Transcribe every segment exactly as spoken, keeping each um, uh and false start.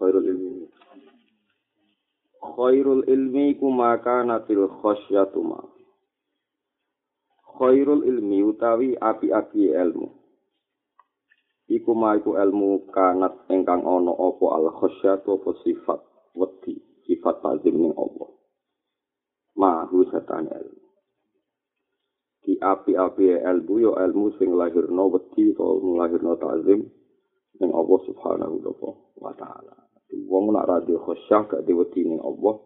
Khairul ilmi. Khairul ilmi kuma kanatil khosyatuma. Khairul ilmi utawi api-api ilmu. Iku ma iku ilmu kanat engkang ono opo al khosyatu opo sifat wedi. Sifat ta'zim ning Allah. Mahu setan ilmu. Di api-api ilmu ya ilmu sing lahirno wedi to lahirno ta'zim ning Allah subhanahu wa ta'ala. Wong nak ra di khosyah gak diwedi ning Allah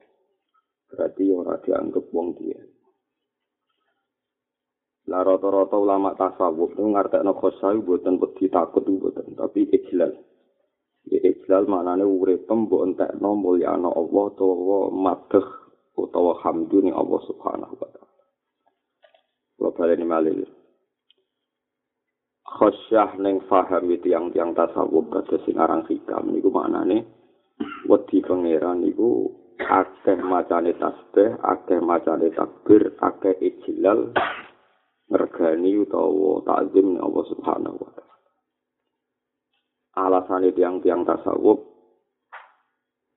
berarti ora dianggep wong dia. Lah rata-rata ulama tasawuf niku ngartekno khosyah mboten wedi takut mboten tapi ikhlal. Ya ikhlal maknane urip mbok entekno mulyana Allah utawa madh utawa hamdu ning Allah subhanahu wa ta'ala. Kula baleni malih. Khosyah ning faham tiyang-tiyang tasawuf kados sing aran hikam niku maknane wedi pangeran niku akeh macane tasbih, akeh macane takbir, akeh ijlal ngergani utawa ta'zim Allah subhanahu wa ta'ala. Alasane tiyang-tiyang tasawuf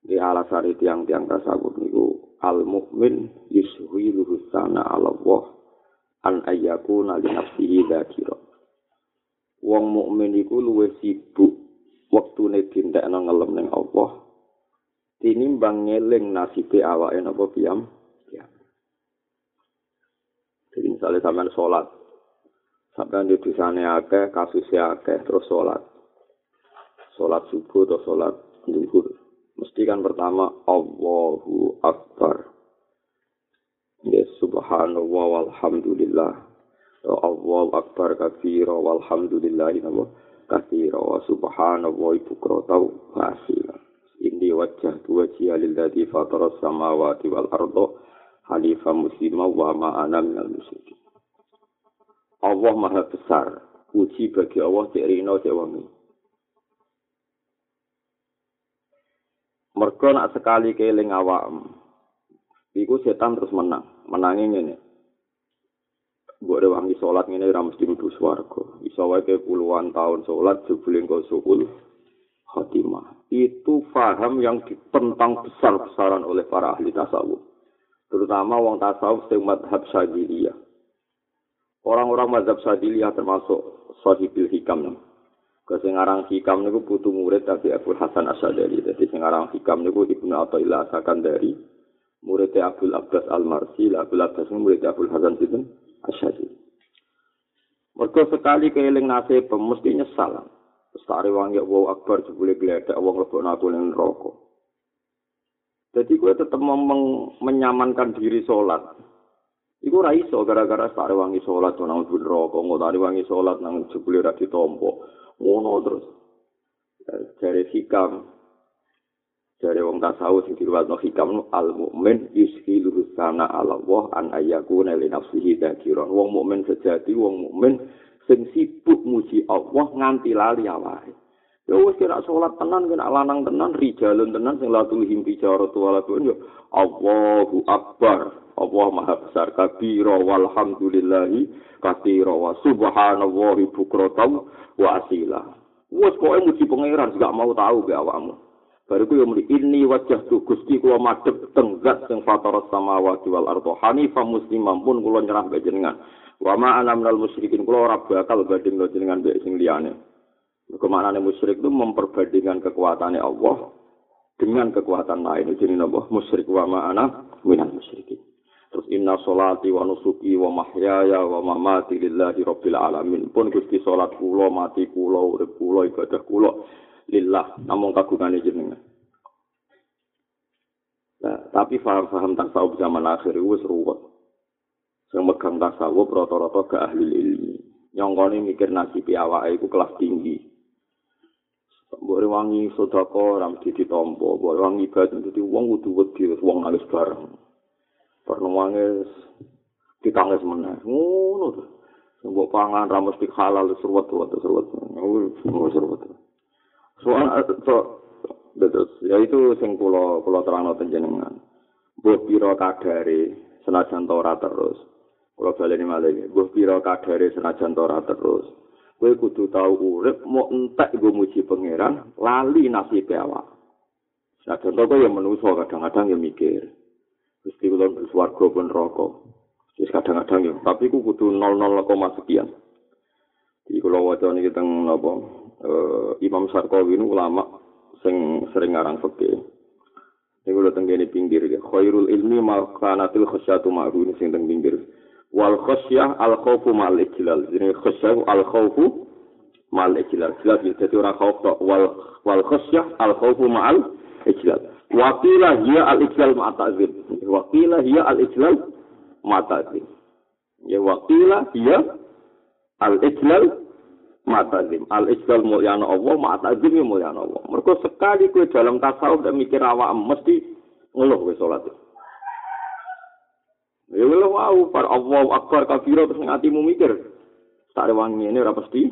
di alasane tiyang-tiyang tasawuf niku al mukmin yushwilu husana ala Allah an ayyakuna li nafsihi dzakira. Wong mukmin iku luwih sibuk wektune dindekno ngelem ning Allah. Tinimbang ngeling nasibe awake napa piyam ya. Jadi misalnya sampean salat. Sampean di dosane akeh, kasuse akeh terus salat. Salat subuh atau salat zuhur. Mesti kan pertama Allahu Akbar. Ya subhanallah walhamdulillah. Allahu Akbar katsira walhamdulillahi katsira wa subhanallah bukrata wa asila. Inni wajjahtu wajhiya lilladzi fatara as-samawati wal arda halifan muslima wa ma ana minal musyrikin. Allah Maha Besar, puji bagi Allah cek rino cek wangi. Mergo nak sekali keling awakmu. Iku setan terus menang, menangi ngene. Mbok rewangi salat ngene ora mesti mlebu swarga. Iso wae puluhan tahun salat jebule engko suhul khotimah. Itu faham yang ditentang besar-besaran oleh para ahli tasawuf. Terutama wong tasawuf sing mazhab Syadziliyah. Orang-orang mazhab Syadziliyah termasuk Sahibil Hikam. Sing aran Hikam niku putu murid Nabi Abu Hasan Asyadari. Dadi sing aran Hikam niku Ibnu Athaillah Sakandari, murid Abul Abbas al-Mursi, Abul Abbas murid Abu Hasan Asyadari. Mergo sekali keeling nasib mesti nyesal. Setari wangi wow akbar jebule gledak wong lebokno aku ning neraka. Dadi kowe tetep meng- menyamankan diri salat. Iku ora iso gara-gara setari wangi salat nang neraka, ngotari wangi salat nang jebule ora ditampa. Ngono terus. Jare hikam. Jare wong tasawuf sing diruwatno hikam al mukmin yushil rusana ala Allah an ayyakuna li nafsihi dzakira. Wong mukmin sejati wong mukmin sing sibuk muji Allah nganti lali awake. Ya wis kira salat tenan kena lanang tenan rijalun tenan sing latul himpi cara tuwa lakukan ya Allahu Akbar. Allah Maha Besar kabira walhamdulillahi katsira wa subhanallahi bukratan wa asila. Wis koe muji pangeran gak mau tahu be awakmu. Bariku yo muni inni wajjahtu Gusti kula madhep teng zat sing fataras samawati wal ardh hanifan musliman pun kula nyerah be jenengan. Wa ma ana minal musyrikin kula ora bakal bandingno jenengan mbek sing liyane. Iku maknane musyrik itu memperbandingkan kekuatannya Allah dengan kekuatan lain. Jadi napa musyrik wa ma ana minal musyrikin. Terus inna sholati wa nusuki wa mahyaya wa mamati lillahi rabbil alamin. Pun Gusti salat kula, mati kula, urip kula, ibadah kula lillah namung kagungane jenengan. Nah, tapi paham-paham tasawuf zaman akhir wis ruwet. Sing megang tasawuf rata-rata gak ahli ilmu. Nyongkone mikir nasib awake iku kelas tinggi. Mbok wangi sedekah ora mesti ditampa, mbok wangi ibadah dadi wong kudu wedi wis wong alus bareng. Perlu nangis ditangis meneh. Ngono to. Mbok pangan ra mesti halal seruwet-ruwet seruwet. Ngono seruwet. Soal to terus ya itu sing kula kula terangno panjenengan. Mbok pira kadare senajan ora terus. Kula baleni malih. Mbok pira kadare senajan ora terus. Kowe kudu tau urip mok entek nggo muji pangeran lali nasibe awak. Saben kok ya menungso kadang-kadang ya mikir. Gusti kula swarga pun neraka. Wis kadang-kadang ya, tapi ku kudu nol nol sekian. Iki kula waca niki teng napa e, Imam Sarkawi niku ulama sing sering ngarang fikih. Niku lho teng kene pinggir ya. Khairul ilmi ma kanatil khasyatu ma'run sing teng pinggir. Wal khosyah al-khawfu ma'al-ikhlal. Jadi khosyah al-khawfu ma'al-ikhlal. Jadi orang khawf tak. Wal khosyah al-khawfu ma'al-ikhlal. Wakilah hiya al-ikhlal ma'atazim. Wakilah hiya al-ikhlal ma'atazim. Ya wakilah hiya al-ikhlal ma'atazim. Al-ikhlal mu'yana Allah, ma'atazim ya mu'yana Allah. Mereka sekali kue dalam tasawuf dan mikir awak mesti ngeluh kue sholat. Ya Allah, wow, para Allahu Akbar kabiro terus ngatimu mikir. Tak rewangi ngene ora pasti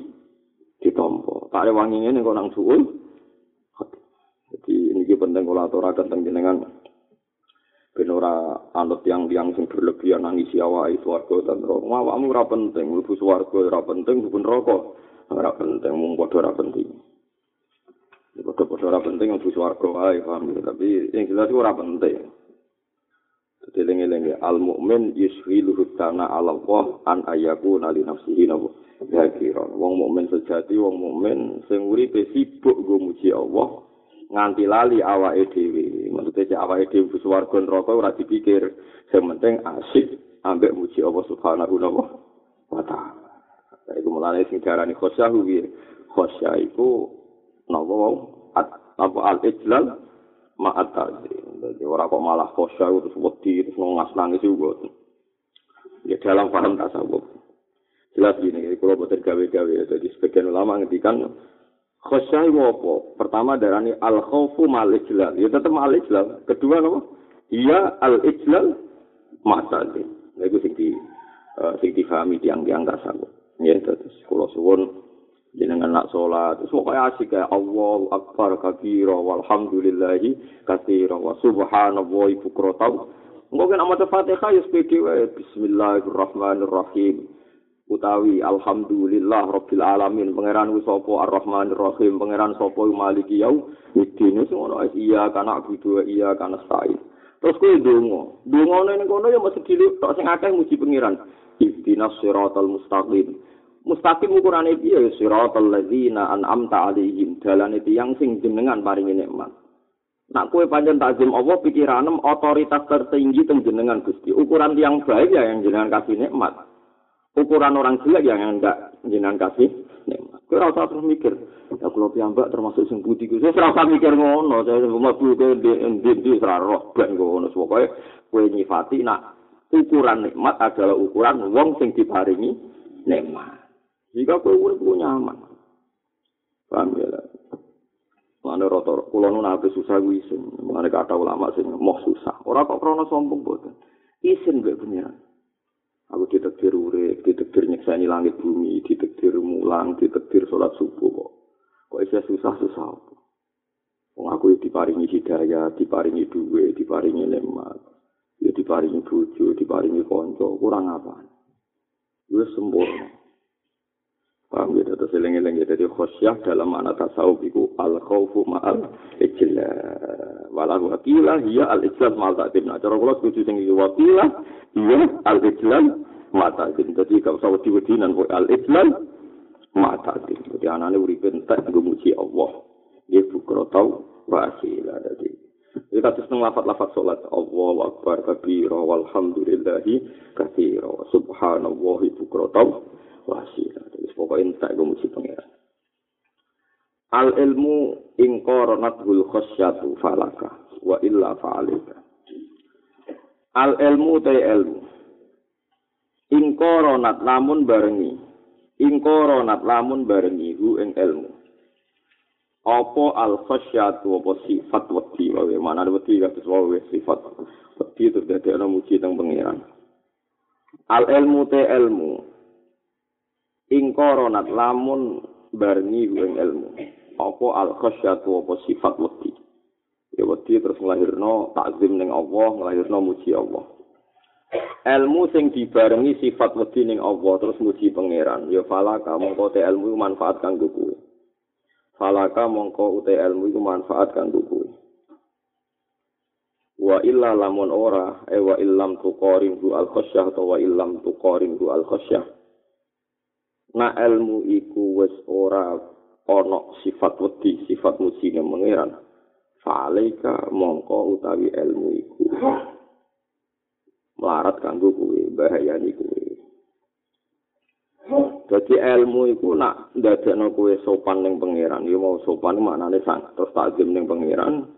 ditampa. Tak rewangi ngene kok nang suul. Jadi niki penting kula aturaken teng jenengan. Ben ora anut tiyang-tiyang sing berlebihan nang isi awake swarga ten neraka. Awakmu ora penting, mlebu swarga ora penting, mlebu neraka ora penting, mung padha ora penting. Padha-padha ora penting mlebu swarga ae, paham. Tapi sing jelas ora penting. Dileng-eleng al-mukmin yusriluhu ta'ala Allah an ayakuna li nafsihi nabu zakiran. Wong mukmin sejati, wong mukmin sing uripe sibuk nggo muji Allah nganti lali awake dhewe. Maksude cek awake dhewe swarga neraka ora dipikir, sing penting asik ambek muji Allah subhanahu wa ta'ala. Iku mulane sing diarani khosyah kuwi. Khosyah iku napa apa al-ijlal ma'at ta'zim. Jadi orang kok malah khosyah terus wedi terus nangis-nangis juga. Ya dalam paham tasawuf. Jelas gini, jadi kalau boten gawe-gawe jadi sebagian ulama ngendikan khosyah itu apa? Pertama darani al-khaufu ma'al-ijlal. Ya tetap ma'al-ijlal. Kedua apa? Iya al-ijlal ma'at ta'zim. Nah itu sing di uh, sing difahami tiang-tiang tasawuf. Ya terus kula suwun jenengan nak sholat, terus pokoknya asik ya Allahu Akbar kabira walhamdulillahi katsira wa subhanallahi bukratan. Engko nek maca Fatihah ya sepede wae bismillahirrahmanirrahim utawi alhamdulillah rabbil alamin pangeran sapa arrahmanirrahim pangeran sapa maliki yaumiddin wis ngono iya kana kudu iya kana sae. Terus kowe ndonga, ndongane ning kono ya mesti dilek tok sing akeh muji pangeran. Ihdinas siratal mustaqim. Mustaqim ukurane piye ya siratal ladzina an'amta 'alaihim dalane tiyang sing jenengan paringi nikmat. Nak kowe pancen takzim Allah pikiranem otoritas tertinggi teng jenengan Gusti. Ukuran tiyang baik ya yang jenengan kasih nikmat. Ukuran orang jelek ya yang ndak jenengan kasih nikmat. Kowe ora usah terus mikir, ya kula piyambak termasuk sing putih Gusti. Ora usah mikir ngono, saya mlebu kowe ndek-ndek ora roh ben ngono. Pokoke kowe nyifati nak ukuran nikmat adalah ukuran wong sing diparingi nikmat. Jika kau urip kau nyaman, paham ya lah. Mana rotor, kulonu nape susah gue isin. Mana kata ulama sih, moh susah. Orang kok krono sombong boten. Isin gue punya. Aku ditakdir urip, ditakdir nyekseni langit bumi, ditakdir mulang, ditakdir sholat subuh kok. Kok isya susah susah. Wong aku diparingi hidayah, diparingi duwe, diparingi nikmat, ya diparingi bojo, diparingi konco. Kurang apa? Gue sempurna. Paham gitu, terus eling-eling gitu. Jadi khosyah dalam makna tasawuf itu al-khawfu ma'al-ijlal. Walau wakilah, iya al-ijlal ma'al-ta'zim. Nah, cara kalau setuju dengan wakilah, iya al-ijlal ma'al-ta'zim. Jadi, kalau saya wadi-wadinan, al-ijlal ma'al-ta'zim. Jadi, anak-anak berbentak, memuji Allah. Dia bukrotau wa'asilah. Jadi, kita terus ngelafat-lafat sholat. Allahu Akbar kabira, walhamdulillahi kathira, subhanallahi bukrotau wasilah. Terus pokoknya entah gue mesti pengeran. Al ilmu ingkornatul khosyatu falaka wa illa falika. Al ilmu tay ilmu ingkornat lamun barengi ingkornat lamun barengi hu ing ilmu. Apa al-khasyatu apa sifat wedi wae mana wedi kados wae sifat wedi terus dadi ana muji teng pengiran. Al ilmu te ilmu ingkoronat lamun barengi ing ilmu. Apa al-khasyatu apa sifat wedi. Ya wedi terus nglahirno takzim ning Allah, nglahirno muji Allah. Ilmu sing dibarengi sifat wedi ning Allah terus muji pengiran. Ya falaka mongko te ilmu manfaat kanggo kowe. Falaka mongko uta ilmu iku manfaat kanggo kowe. Wa illa lamun ora, e wa illam tuqarin hu al-khasyah wa illam tuqarin hu al-khasyah. Na ilmu iku wis ora ana sifat wedi, sifat muji nang pangeran. Falaka mongko utawi ilmu iku melarat kanggo kowe, bahayani kowe. Jadi ilmu iku nak ndadekno kowe sopan ning pangeran, ya mau sopan maknane sangat terus takzim ning pangeran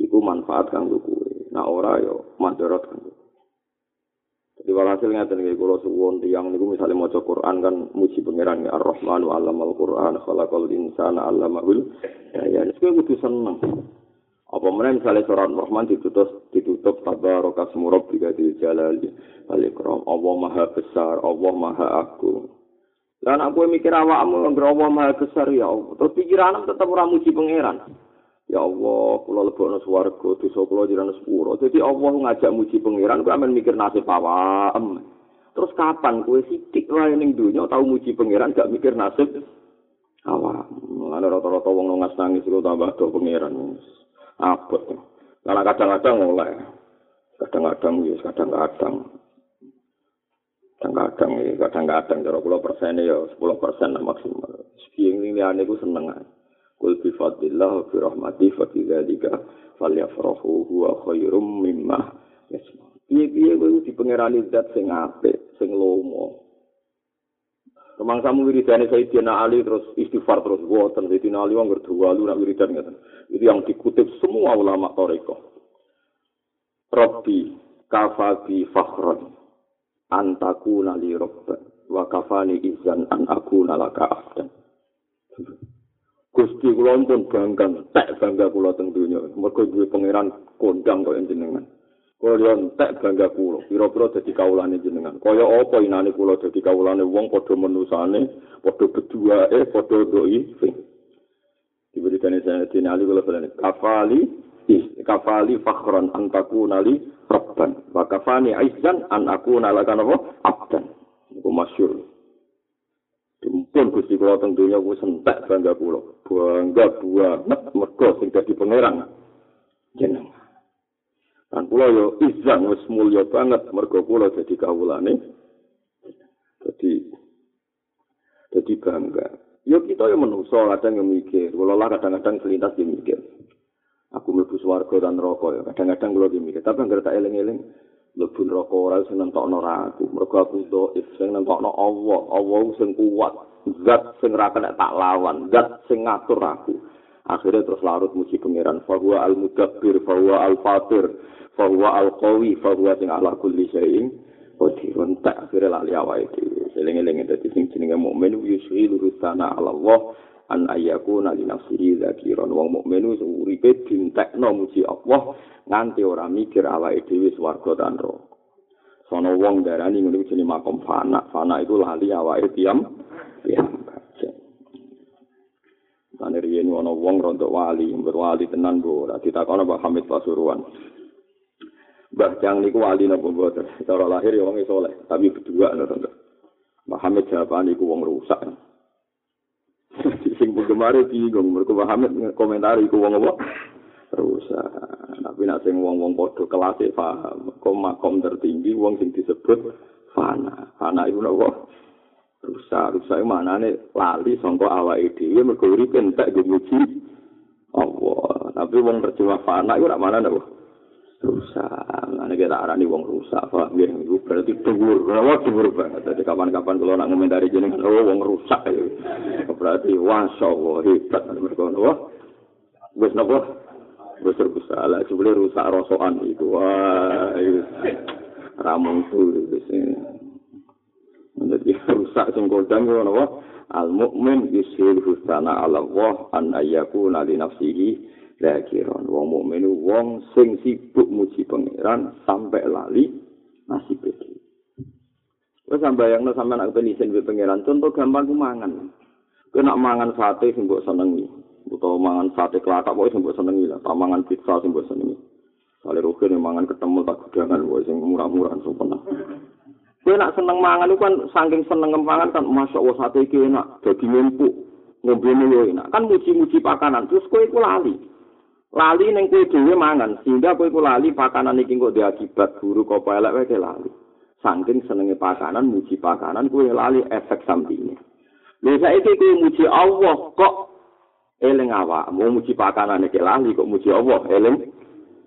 iku manfaat kanggo kowe. Nak ora ya mandorot kanggo. Jadi walhasil ngaten iki kula suwun tiyang niku misale maca Quran kan muji pangeran ya Ar-Rahmanu 'allamal Qur'an khalaqal insana 'allamahul ya ya kowe kudu seneng. Apa meneh misale surat Rahman ditutup ditutup tabaraka ismu rabbika dzil jalali wal ikram. Allah Maha Besar, Allah Maha Agung. Lah nek kowe mikir awakmu ngger Allah Maha Besar ya Allah, terus pikiranmu tetep ora muji pangeran. Ya Allah, kula lebokno swarga, dosa kula jiran sepuro. Dadi Allah ngajak muji pangeran, kowe men mikir nasib awakmu. Terus kapan kowe sithik wae ning donya tau muji pangeran gak mikir nasib awakmu. Lah rata-rata wong nangis nangis kok tambah do pangeran. Abot. Karena kadang-kadang oleh, kadang-kadang ya, kadang-kadang, kadang-kadang ya, kadang-kadang. Jadi kalau persennya ya sepuluh persen maksimal. Sekian ini aku seneng. Qul bi fadlillah wa bi rahmatih fa bidzalika falyafrahu huwa khairum mimma yasma. Piye-piye kuwi dipengerani zat sing apik, sing lomo. Kemangsamu wiridane Sayyidina Ali terus istighfar terus boten Sayyidina Ali wong gerduwalu nak wiridan ngeten. Itu yang dikutip semua ulama tarekah. Rabbi kafabi fakhran antakuna li rabban wa kafani izan an akuna laka abdan. Gusti kula pun bangga, tak bangga kula teng donya. Mergo duwe pangeran kondang kok jenengan. Kula yen tak bangga kula, pira-pira dadi kawulane jenengan. Kaya apa inane kula dadi kawulane wong padha menusane, padha beduae, padha ndoi. Diberikan saya tinali kula padane kafali, kafali fakhran antakuna li rabban wa kafani aizan an akuna laka abdan. Iku masyhur. Dempun Gusti kula teng donya kuwi sentek bangga kula. Bangga banget mergo sing dadi pangeran jenengan. Kan kula yo izan wis mulya banget mergo kula dadi kawulane. Dadi dadi bangga. Yo kita yo menungso kadang yo mikir, kula lah kadang-kadang selintas yo mikir. Aku mlebu swarga lan neraka yo kadang-kadang kula yo mikir, tapi anggere tak eling-eling mlebu neraka ora sing nentokno aku, mergo aku dhaif sing nentokno Allah, Allah sing kuat, zat sing ora kena tak lawan, zat sing ngatur aku. Akhirnya terus larut muji pengiran. Fahuwa al-mudabbir, fahuwa al-fatir, fahuwa al-qawi, fahuwa sing ala kulli syai'in qadir. Entak akhirnya lali awake dhewe. Seling-eling dadi sing jenenge mukmin yusri lurusana ala Allah an ayyakuna li nafsihi zakiran. Wong mukmin wis uripe dintekno muji Allah nganti ora mikir awake dhewe swarga lan neraka. Sono wong darani ngene jenenge makom fana. Fana itu lali awake diam. Diam. Ane riyen ono wong rontok wali, berwali tenan Bu. Ditakono Pak Hamid Pasuruan. Mbah Jang niku wali napa mboten? Cara lahir ya wong saleh, tapi berdua lho, Tonton. Pak Hamid jawabane iku wong rusak. Sing penggemare bingung, mergo Pak Hamid komentari iku wong apa? Rusak. Tapi nek sing wong-wong padha kelase paham, makom tertinggi wong sing disebut fana. Fana iku napa? Rusak-rusak manane lali sangka awake dhewe mergo urip entek dimuji Allah. Tapi wong percuma fana iku ora manane lho. Rusak. Nek ora arani wong rusak, paham nggih iku berarti dhuwur. Ora dhuwur banget. Dadi kapan-kapan kula nak ngomentari jeneng oh wong rusak ya. Berarti masyaallah hebat mergo Allah. Wis napa? Wis rusak. Lah jebule rusak rosokan iku. Wah, ramung tuh wis. Jadi rusak sungkodam kalau Allah al-mu'min yusir hustana ala Allah an ayyakuna li nafsihi lakiran. Wong mu'min wong sing sibuk muji pangeran sampai lali nasib iki. Wes sambayangna sampean nek penisen be pangeran contoh gampang ku mangan. Kowe nek mangan sate sing mbok senengi utawa mangan sate klathak pokoke sing mbok senengi lah, tak mangan pizza sing mbok senengi. Kale roke nek mangan ketemu tak gudangan wae sing murah-murah sopan. Kowe nak seneng mangan iku kan saking seneng mangan kan masyaallah sate iki enak dadi empuk ngombene yo enak kan muji-muji pakanan terus kowe iku lali lali ning kowe dhewe mangan sehingga kowe iku lali pakanan iki kok diakibat buruk apa elek wae lali saking senenge pakanan muji pakanan kowe lali efek sampinge lha saiki kowe muji Allah kok eling awakmu muji pakanan iki lali kok muji Allah eling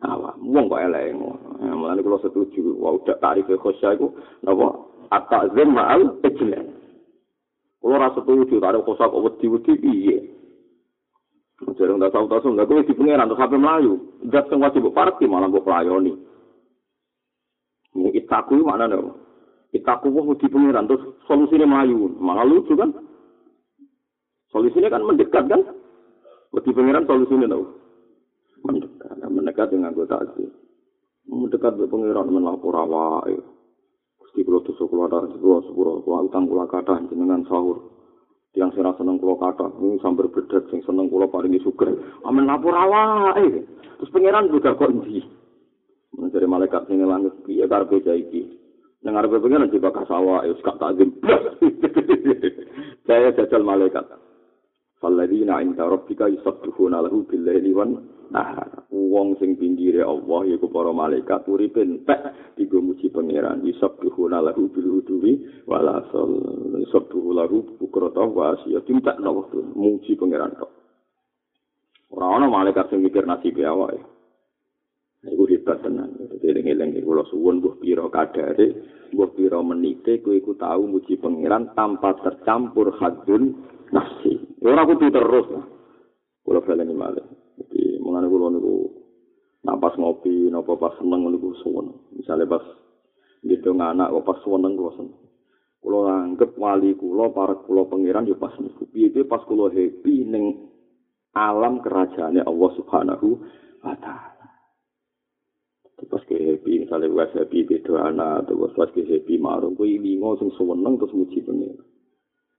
awak wong kok elek ngono. Ya mulane kula setuju wae udak tarif khosyah iku napa at-ta'zim ma'al ijlal. Kula ora setuju tarif khosyah kok wedi-wedi piye. Jarang tak tau tau nggak kowe dipengeran terus sampe mlayu. Zat sing wajib parti malah kok playoni. Mung itaku maknane apa? Itaku wong dipengeran terus solusine mlayu. Malah lucu kan? Solusine kan mendekat kan? Wedi pengeran solusine tau. Mendekat, mendekat dengan anggota asli. Mendekat dengan pengiran melapor awak. Gusti kula dosa kula darah kula sepuro kula utang kula kathah jenengan sahur. Tiang sing seneng kula kathah ning sambar bedhet sing seneng kula paringi sugih. Amen lapor awak. Terus pengiran juga kok endi? Menawi malaikat ning langit piye karepe ja iki. Nang arepe pengiran dibakar awak wis gak takzim. Saya jajal malaikat. Alladzina 'inda rabbika yusabbihuna lahu bil-laili wan-nahar. Wong sing pinggire Allah yaiku para malaikat uripe entek digo muji pangeran. Yusabbihuna lahu bil-huduwi wala sal yusabbihu lahu bukrata wa asya. Tindak nek muji pangeran tok. Ora ana malaikat sing mikir nasibe awake. Iku hebat tenan. Dadi eling-eling iku lho suwun mbuh pira kadare, mbuh pira menite kowe iku tau muji pangeran tanpa tercampur hadun nafsi. Ora kudu terus lah. Kula feleni malih. Jadi mengane kula niku napas ngopi napa pas seneng niku suwun. Misale pas ngidung anak kok pas seneng kula seneng. Kula anggap wali kula para kula pangeran yo pas niku. Piye piye pas kula happy ning alam kerajaane Allah Subhanahu wa taala. Pas ke happy misale wis happy bedo anak terus pas ke happy marung kuwi lingo sing seneng terus muji pangeran.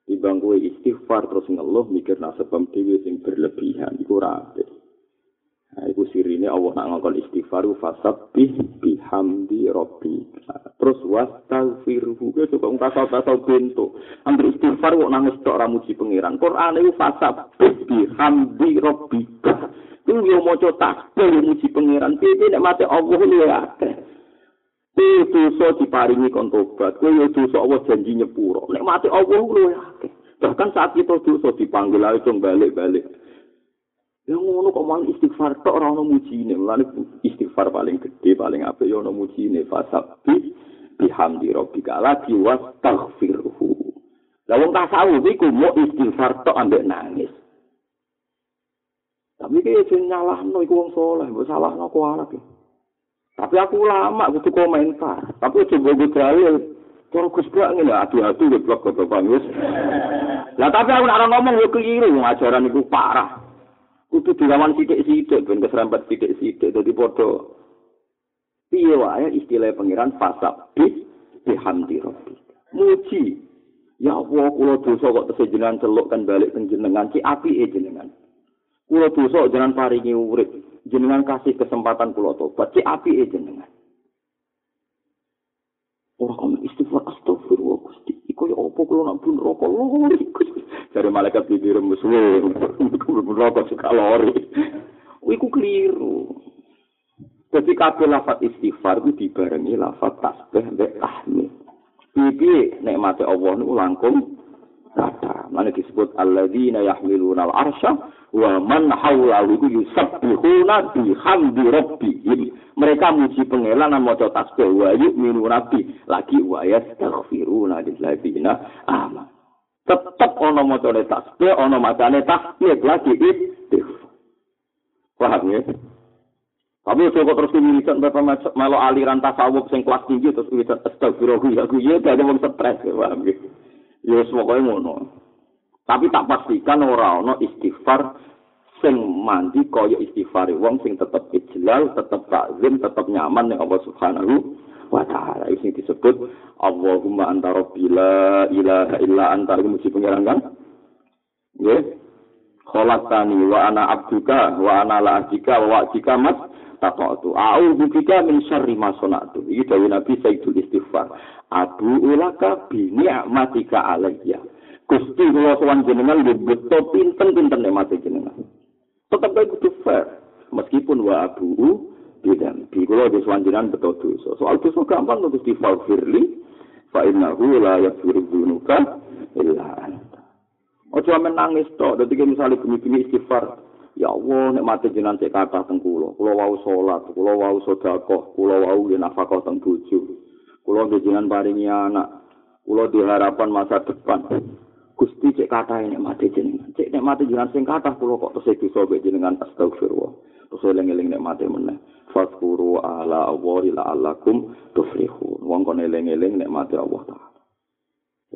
Dibang kowe istighfar terus ngeluh mikir nasib dhewe sing berlebihan iku ora apik. Ha iku sirine Allah nak ngakon istighfar fasabbih bihamdi rabbik. Terus wastaghfirhu kok kok kata-kata bento. Ambil istighfar kok nangis tok ora muji pangeran. Qur'an iku fasabbih bihamdi rabbik. Kuwi yo maca tasbih muji pangeran. Piye nek mate Allah lho akeh. Kowe dosa diparingi kon tobat, kowe yo dosa Allah janji nyepuro. Nek mati Allah luwih akeh. Bahkan saat kita dosa dipanggil ae dong balik-balik. Ya ngono kok man istighfar tok ora ono mujine. Mulane istighfar paling gede, paling apik yo ono mujine. Fasabbi bihamdi rabbika laki wastaghfirhu. Lah wong tasawuf iku mau istighfar tok ambek nangis. Tapi iki sing nyalahno iku wong saleh, mbok salahno kok arep. Tapi aku lama kudu komentar. Tapi coba gue dalil. Cara Gus Baha ngene adu-adu di blog kok bagus. Lah tapi aku ora ngomong yo keliru ajaran iku parah. Kudu dilawan sithik-sithik ben keserempet sithik-sithik dadi padha. Piye wae istilah pangeran fasabih bihamdi rabbik. Muji. Ya Allah kula dosa kok tesih jenengan celuk kan balik panjenengan ki apike jenengan. Kula dosa jenengan paringi urip. Jenengan kasih kesempatan kula tobat, si apike jenengan. Ora kok istighfar astagfirullah Gusti. Iku yo opo kula nak bun rokok lho Gusti. Jare malaikat bibir musuhe bun rokok sekalori. Iku keliru. Dadi kabeh lafaz istighfar ku dibarengi lafaz tasbih wa tahmid. Iki nikmate Allah niku langkung rata. Mane disebut alladzina yahmilunal arsya wa man hawlahu yusabbihuna bihamdi rabbihim. Mereka muji pangeran lan maca tasbih wa yu'minu rabbi lagi wa yastaghfiruna lilladzina amanu. Tetep ana macane tasbih, ana macane tasbih lagi istighfar. Paham ya? Tapi saya terus menisan berapa melo aliran tasawuf yang kelas tinggi terus kita astagfirullah ya gue ada mau stres paham gitu. Ya semoga ngono. Tapi tak pastikan ora ono istighfar sing mandi kaya istighfar wong sing tetep ijlal, tetep takzim, tetep nyaman ning Allah Subhanahu wa taala. Iki disebut Allahumma anta rabbi la ilaha illa anta muji pengiran kan. Nggih. Khalaqtani wa ana abduka wa ana la'abdika wa wa'dika mas taqatu a'udzu bika min syarri ma sana'tu iki dawuh Nabi Sayyidul Istighfar abu ulaka bi ni'matika alayya Gusti kula sowan jenengan lho beto pinten-pintene mate jenengan tetep kaya kudu fair meskipun wa abu bidan bi kula wis wanjenan beto dosa soal dosa gampang kudu difirli fa innahu la yaghfiru dzunuba illa anta ojo menangis tok dadi misale bumi-bumi istighfar ya Allah, nek mate jenengan cek kathah teng kula. Kula wau salat, kula wau sedekah, kula wau nafkah teng bojo. Kula jenengan paringi anak, kula duwe harapan masa depan. Gusti cek kathah nek mate jenengan. Cek nek mate jenengan sing kathah kula kok tesih bisa mbek jenengan astagfirullah. Terus eling-eling nek mate meneh. Fadhkuru ala Allahi la'allakum tuflihun. Wong kon eling-eling nek mate Allah taala.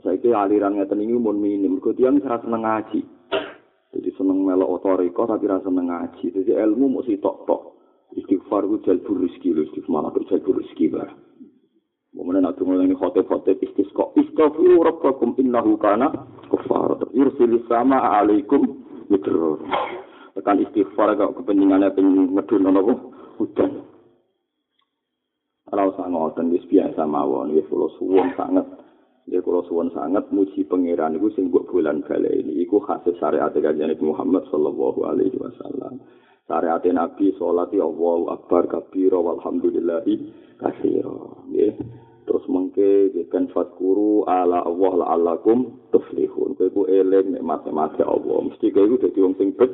Saiki aliran ngeten iki mun minim, mergo tiyang ora seneng ngaji. Jadi seneng melok otoriko tapi rasa seneng ngaji. Jadi ilmu mesti tok-tok. Istighfar ku jalbur rezeki lho, istighfar ku jalbur rezeki bar. Momen ana tunggu ning khotib-khotib istisqa. Istaghfiru rabbakum innahu kana ghaffar. Yursilis samaa alaikum midrara. Tekan istighfar kok kepentingane ping medun ana apa? Udan. Ala usah ngoten wis biasa mawon, wis kula suwun sanget. Jadi kalau suan sangat muji pangeran itu singguk bulan bala ini. Iku khasih syariat Kanjeng Nabi Muhammad Sallallahu Alaihi Wasallam. Syariat Nabi Salati Allahu Akbar Kabiro Walhamdulillahi Kasiro. Yeah. Terus mengke kan fatkuru ala Allah la alakum tuflihun. Kau eleng nikmat-nikmat Allah. Mesti kau itu jadi orang singpet.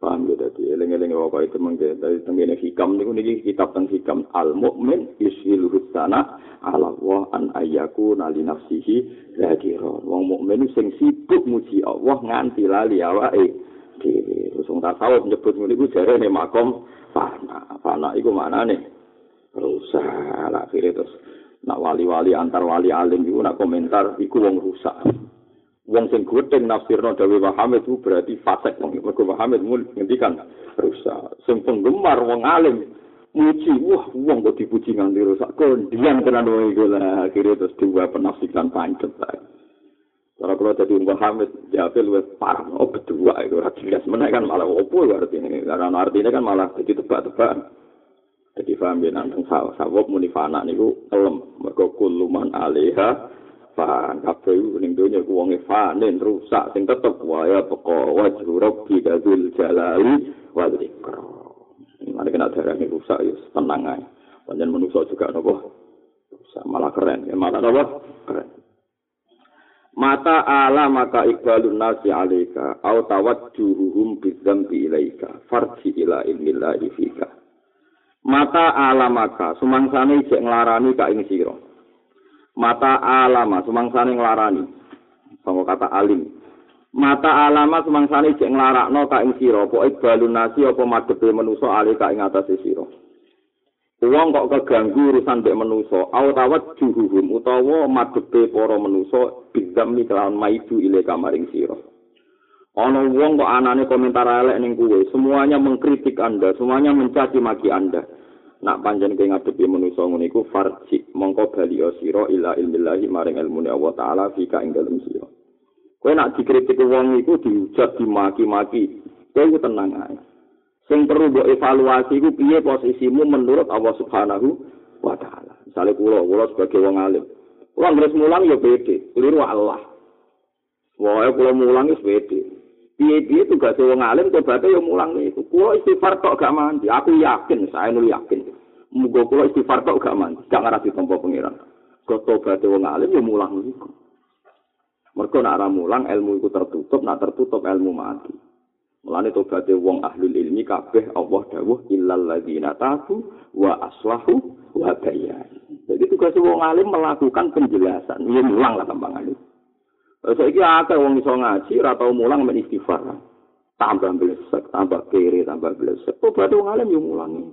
Paham ya tadi. Eleng-eleng apa itu mengke dari tengene hikam niku niki kitab teng hikam al mukmin yushiluhu sana ala wa an ayyaku nali nafsihi zakiron. Wong mukmin sing sibuk muji Allah nganti lali awake dhewe. Terus wong tasawuf nyebut ngene iku jarene makom fana. Fana iku manane rusak. Akhire terus nak wali-wali antar wali alim iku nak komentar iku wong rusak. Wong sing gething nafsirna dawuh Muhammad itu berarti fasik wong iku Muhammad mul ngendikan rusak. Sing penggemar wong alim muji wah wong kok dipuji nganti rusak kondian tenan wae iku lah akhire terus dua penafsiran pancet ta. Ora kula dadi Muhammad jafil wis parah oh betul iku ora jelas menak kan malah opo artine karena artine kan malah jadi tebak-tebakan. Jadi paham yen nang sawab muni fana niku telem mergo kuluman alaiha fa kabeh ning donya ku wong fanen rusak sing tetep wae peko wajhu rabbi dzul jalali wa dzikr. Ning arek ana dereng rusak ya tenang ae. Panjen manusa juga napa? Rusak malah keren, malah napa? Keren. Mata ala maka iqbalun nasi alaika au tawajjuhum bidzambi ilaika farji ila illahi fika. Mata ala maka sumangsane jek nglarani ka ing sira. Mata alama sumangsane nglarani sangka kata alim mata alama sumangsane jek nglarakno ka ing sira apa ibalun nasi apa madhepe manusa ali ka ing atase sira wong kok keganggu urusan mbek manusa awtawat juhuhum utawa madhepe para manusa bidami kelawan maidu ile kamaring sira ana wong kok anane komentar elek ning kuwe semuanya mengkritik Anda semuanya mencaci maki Anda. Nak panjen kene ngadepi manusa ngene iku farji mongko bali sira ila ilmillahi maring ilmune Allah taala fika ing dalem sira. Kowe nak dikritik wong iku dihujat dimaki-maki, kowe iku tenang ae. Sing perlu mbok evaluasi iku piye posisimu menurut Allah Subhanahu wa taala. Misale kula, kula sebagai wong alim. Kula terus mulang ya bede, keliru Allah. Wae kula mulang wis bede. Piye-piye tugas wong alim tobaté ya mulang iku. Kula istighfar tok gak mandi. Aku yakin, saya nu yakin. Muga kula istighfar tok gak mandi, gak ngarep ditampa pangeran. Kok tobaté wong alim ya mulang iku. Mergo nek ora mulang ilmu iku tertutup, nek tertutup ilmu mati. Mulane tobaté wong ahlul ilmi kabeh Allah dawuh illal ladzina tabu wa aslahu wa bayan. Jadi tugas wong alim melakukan penjelasan, ya mulang lah gampangane. Saiki akeh wong iso ngaji ora tau mulang men istighfar. tambah blesek, tambah kiri, tambah blesek. Oh, badu ngalim yang mulangi.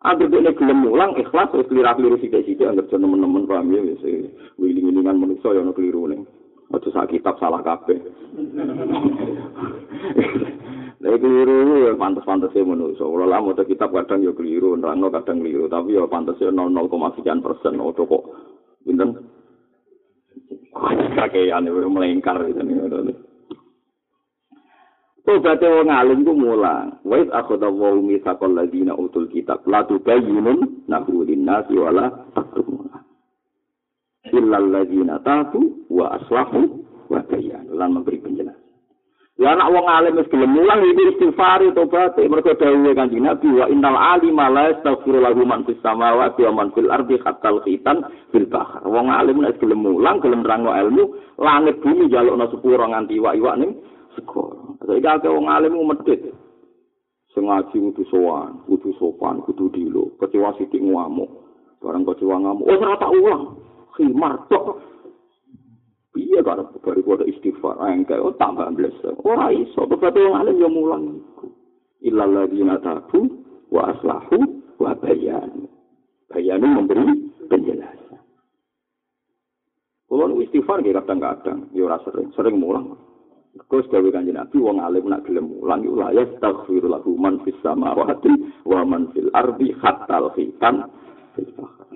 Agar dia gelem mulang, ikhlas, terus lirah-lirah sidik-sidik, agar teman-teman paham ya, wiling-wilingan manusia yang keliru nih. Aja sak kitab salah kabeh. Lha keliru ya pantes-pantese manusia. Ora lamo ta kitab kadang ya keliru, nerangno kadang keliru, tapi ya pantese nol koma sekian persen oto kok. Pinten? Kakean wis melengkar ngene. Tobat wong alim ku mulang. Wa iz akhadallahu mitsaqal ladina utul kitab la tubayyinun nahu linnasi wala taktum. Illal ladina taqu wa aslahu wa bayan. Lan memberi penjelasan. Ya anak wong alim wis gelem mulang iki istighfar tobat mergo dawuhe Kanjeng Nabi wa innal alima la yastaghfiru lahu man fis samawati wa man fil ardi hatal khitan fil bahar. Wong alim nek gelem mulang gelem rangno ilmu langit bumi jalukna sepuro nganti iwak-iwak ning segoro. Saiki akeh wong alim medhit. Sing ngaji kudu sowan, kudu sopan, kudu dilo. Kecewa sithik ngamuk. Barang kecewa ngamuk, wis ora tak ulang. Khimar tok. Iya karo perkara istighfar engke oh tambah ambles. Ora iso bebate wong alim yo mulang iku. Illal ladzina taqu wa aslahu wa bayan. Bayan memberi penjelasan. Kulo istighfar nggih kadang-kadang yo ora sering, sering mulang. Gus dawuh Kanjeng Nabi wong alim nak gelem mulang yo la yastaghfiru lahu man fis samawati wa man fil ardi hatal khitan.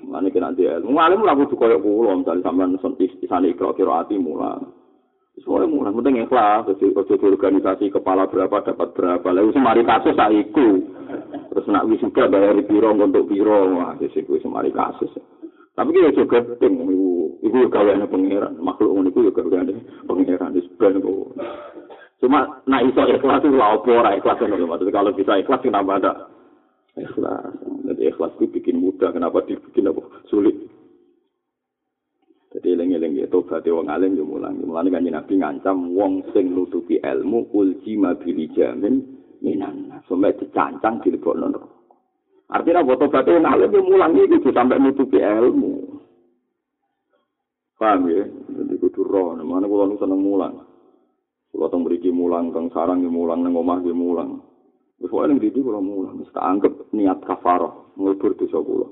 Mane kena dia. Ngalim ora kudu koyo kula, misale sampean isane ikra kira ati mula. Soale mula penting ikhlas, ojo organisasi kepala berapa dapat berapa. Lah wis mari kasus saiku. Terus nak wis juga bayar piro untuk piro, wah sesiku wis mari kasus. Tapi iki ojo gedeng iku, iku gaweane pangeran. Makhluk ngono iku yo gaweane pangeran disebut kok. Cuma nak iso ikhlas ora apa ora ikhlas ngono. Kalau bisa ikhlas kenapa ndak? Ikhlas. Jadi ikhlas itu bikin mudah. Kenapa dibikin apa? Sulit. Jadi lengi-lengi itu berarti orang alim yang mulang. Mulanya kan Nabi ngancam wong sing nutupi ilmu uljima bilijamin minanna. Sampai dicancang di lebokno. Artinya buat berarti orang alim yang mulang itu sampai nutupi ilmu. Paham ya? Jadi kudu roh. Mana kalau lu seneng mulang. Kalau teng mriki mulang, teng sarang yang mulang, teng omah yang mulang. Soalnya ini kalau mulang, kita anggap niat kafarah, ngubur dosa kula.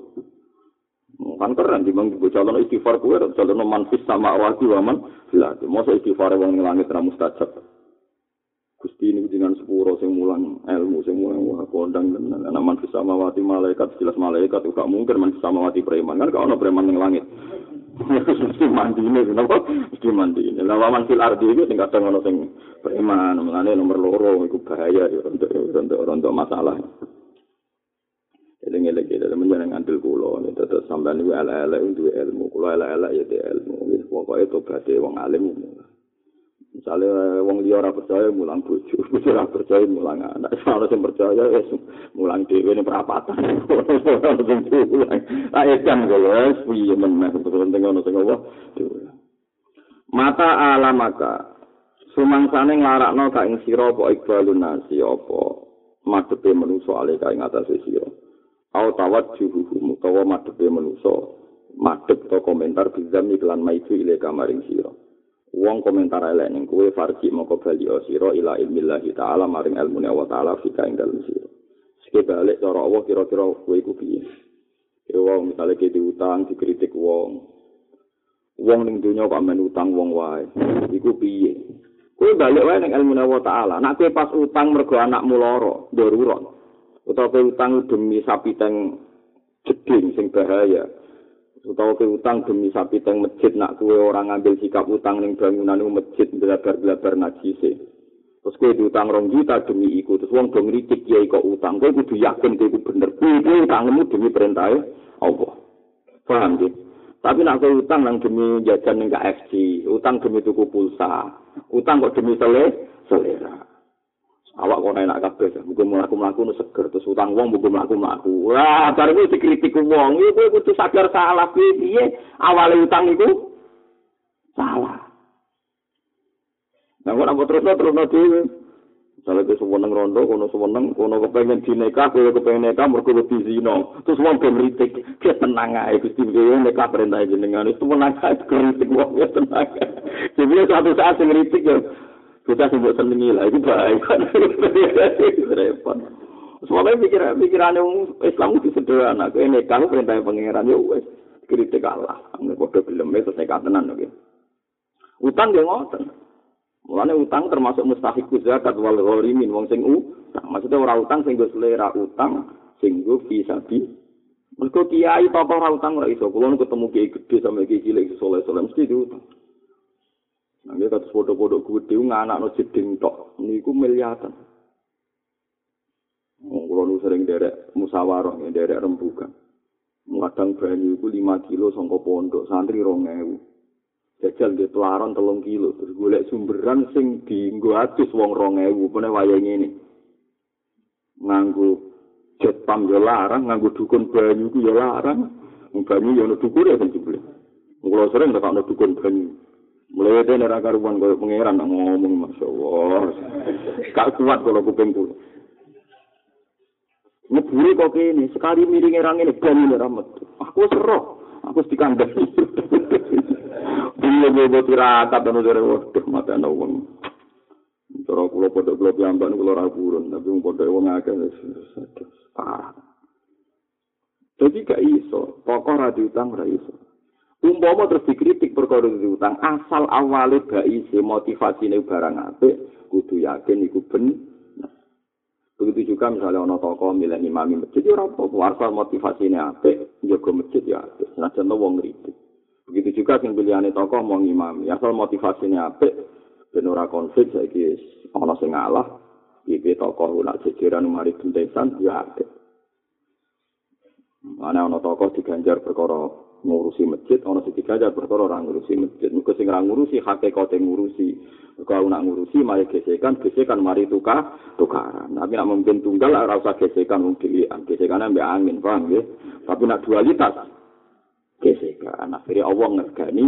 Kan keren, dibanding calon istighfar kue, calon manfis sama awati waman, silahkan. Masa istighfar yang langit ramustajab. Gusti ini dengan sepura, yang mulang ilmu, yang mulang wah kondang, dan anak manfis sama awati malaikat, jelas malaikat, gak mungkin manfis sama awati preman, kan gak ada preman yang langit. Mesti mandi ini, kenapa? Mesti mandi ini. Nah, waman fil ardi itu tingkat dengan orang beriman, mengenai nomor loro, itu bahaya untuk untuk untuk masalah. Eleng-eleng kita menjadi ngantil kulo, kita terus sampai ni ala-ala untuk ilmu, kulo ala-ala ya ilmu. Pokoknya itu berarti wong alim. Misalnya wong liya ora percaya mulang bojo, bojo ora percaya mulang anak. Soale sing percaya wis mulang dhewe ning perapatan. Ayo kan golos, piye meneh penting ono sing apa. Mata alamaka sumangsane nglarakno ka ing sira apa ikbalunasi apa madhepe manusa ale ka ing atase sira. Au tawajjuhu utawa madhepe manusa madhep to komentar bizam iklan maitu ile kamaring sira. Wong komentar elek ning kowe farji moko bali sira ila ilmillahi taala maring ilmune Allah taala fika ing dalem sira. Seke balik cara Allah kira-kira kowe iku piye? Ya wong misale ki diutang dikritik wong. Wong ning donya kok men utang wong wae. Iku piye? Kowe balik wae ning ilmune Allah taala. Nek kowe pas utang mergo anakmu lara, darurat. Utawa kowe utang demi sapi teng jeding sing bahaya. Utawa ke utang demi sapi teng masjid nak kue orang ngambil sikap utang ning bangunane masjid belabar-belabar najise. Terus kue diutang rong juta demi iku terus wong dong ngritik kiai kok utang kowe kudu yakin kowe bener kuwi utangmu demi perintahe Allah. Paham nggih? Tapi nak kowe utang nang demi jajan ning K F C, utang demi tuku pulsa, utang kok demi sele selera. Awak kok enak kabeh, mugo mlaku-mlaku nu seger terus utang wong mugo mlaku-mlaku. Wah, bar iki dikritik wong, iki kowe kudu sadar salah kuwi piye? Awale utang iku salah. Nang ora terus terus no dhewe. Salah ke suweneng rondo, kono suweneng, kono kepengin dinekah, kowe kepengin nekah mergo wedi zina. Terus wong gemritik, ge tenang ae Gusti piye nekah perintah jenengan. Itu menang ae kritik wong ya tenang. Dhewe satu saat sing ngritik ya Kita sebut senengi lah, itu baik. Soalnya pikiran pikiran yang Islam itu sederhana. Kau ini kalau perintah pangeran ya wes kritik Allah. Angin kode belum itu nekat tenan lagi. Utang dia ngoten. Mulane utang termasuk mustahiquz zakat wal ghalimin wong sing utang. Maksudnya ora utang sing go selera utang sing go fisabi. Mergo kiai tokoh ora utang ora iso. Kulo ketemu kiai gede sampe kiai cilik soleh-soleh mesti diutang. Nang iki kados foto-foto gede nganakno jeding tok. Niku miliaran. Wong kulo nu sering derek musyawarah nggih derek rembugan. Kadang banyu iku lima kilo saka pondok santri dua ribu. Jajal nggih telaron tiga kilo terus golek sumberan sing dienggo atus wong dua ribu meneh wayahe ngene. Nganggo jet pam yo larang, nganggo dukun banyu ku yo larang. Wong banyu yo ono dukure kan jebule. Kulo sering ndak dukun banyu. Mulai dene ra karuan koyo pangeran nang ngomong masyaallah. Kak kuat kula kuping kula. Ngepuri kok ini sekali miring erang ini banyu ora metu. Aku seroh, aku dikandani. Dene bebo tirakat ono dereng waduh matane wong. Cara kula pondok-pondok piamban kula ora purun, tapi wong pondok wong akeh parah. Jadi gak iso, pokok ra diutang ra iso. Umpama terus dikritik perkara utang, asal awale baise motivasine barang apik, kudu yakin iku ben. Begitu juga misalnya ana tokoh milih imami masjid ora apa-apa, asal motivasine apik, njaga masjid ya apik, senajan wong ngritik. Begitu juga sing pilihane tokoh mau imami, asal motivasine apik, ben ora konflik saiki ana sing ngalah, iki tokoh ora jejeran mari gentesan ya apik. Ana ana tokoh diganjar perkara ngurusi masjid, ana sing digajar perkara ora ngurusi masjid. Muga sing ora ngurusi hakikate ngurusi. Kalau nak ngurusi mari gesekan, gesekan mari tukar, tukaran. Tapi nak mungkin tunggal ora usah gesekan wong dilian. Gesekan ambek angin, paham nggih? Tapi nak dualitas gesekan. Akhire Allah ngergani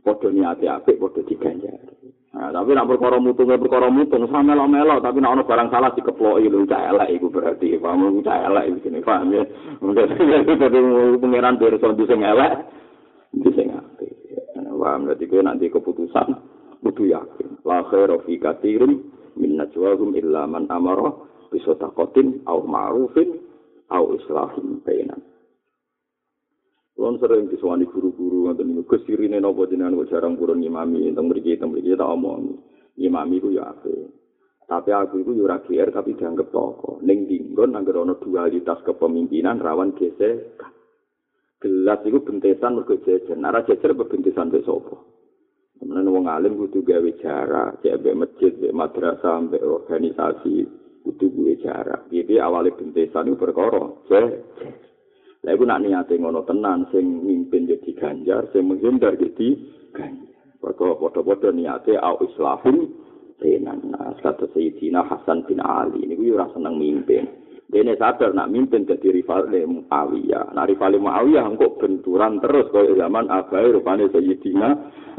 padha niate apik, padha diganjar. Nah, tapi nak perkara mutunge perkara mutung sama melo-melo, tapi nak ana barang salah dikeploki lho cah elek iku berarti paham cah elek iki nek paham ya. Mungkin pengeran berusaha sing elek iki sing apik. Paham berarti kowe nanti keputusan kudu yakin. La khairu fi katsirin min najwahum illa man amara bi shadaqatin aw ma'rufin aw islahin bainan. Wong sering disuwani guru-guru ngoten niku Gus sirine napa jenengan kok jarang purun ngimami teng mriki teng mriki tak omong. Ngimami ku ya apik. Tapi aku iku yo ora G R tapi dianggep tokoh. Ning dinggon anggere ana dualitas kepemimpinan rawan gesekan. Gelas iku bentesan mergo jejer, ora jejer bentesan wis apa. Temen wong alim kudu gawe jarak, cek mbek masjid, mbek madrasah, mbek organisasi kudu gawe jarak. Piye awale bentesan iku perkara jejer. Lha iku nak niate ngono tenan sing mimpin yo diganjar, sing menghindar yo diganjar. Padha padha-padha niate au islahun tenan. Status Sayyidina Hasan bin Ali niku yo ora seneng mimpin. Dene sadar nak mimpin dadi rivale Mu'awiyah. Nah rivale Mu'awiyah engko benturan terus koyo zaman abahe rupane Sayyidina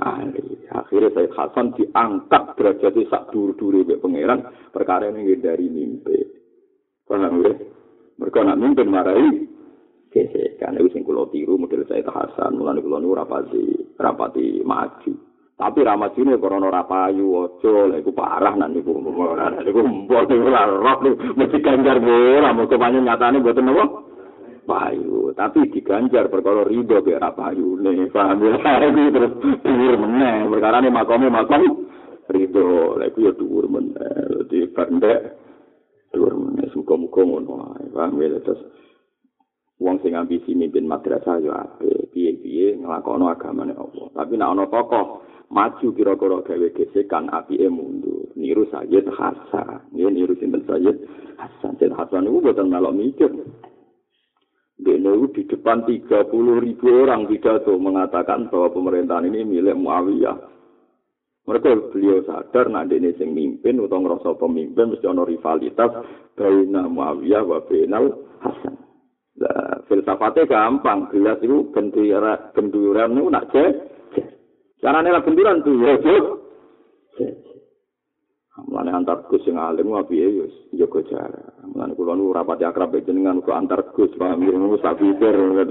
Ali. Akhire Sayyid Hasan diangkat derajate sak dhuwur-dhuwure mbek pangeran perkara ning dari mimpin. Paham ya? Mergo nak mimpin marai gesekan itu sing kula tiru model Sayyid Hasan mulane kula nu rapati rapati maju tapi ra majune karena ora payu aja lha iku parah nang niku ora niku mbok ora roh mesti ganjar ora moko pancen nyatane mboten napa payu tapi diganjar perkara ridho kaya ra payune paham ya terus dhuwur meneh perkarane makome makom ridho lha iku ya dhuwur meneh di pandek dhuwur meneh muga-muga ngono ae paham ya terus wong sing ambisi mimpin madrasah yo apik, piye-piye nglakono agamane Allah. Tapi nek ana tokoh maju kira-kira gawe gesekan apike mundur. Niru Sayyid Hasan. Niku niru sinten Sayyid Hasan. Sayyid Hasan niku boten melok mikir. Dene di depan tiga puluh ribu orang pidato mengatakan bahwa pemerintahan ini milik Mu'awiyah. Mereka beliau sadar nek dene sing mimpin utawa ngrasa pemimpin mesti ana rivalitas baina Mu'awiyah wa bainal Hasan. Nah, filsafatnya gampang, jelas itu gendura, genduran itu nak cek, caranya lah genduran itu, ya cek. Mulane antar Gus sing alim wae ya jaga jarak. Mulane kula nu rapat akrab jenengan kok antar Gus paham ngono sak pikir ngono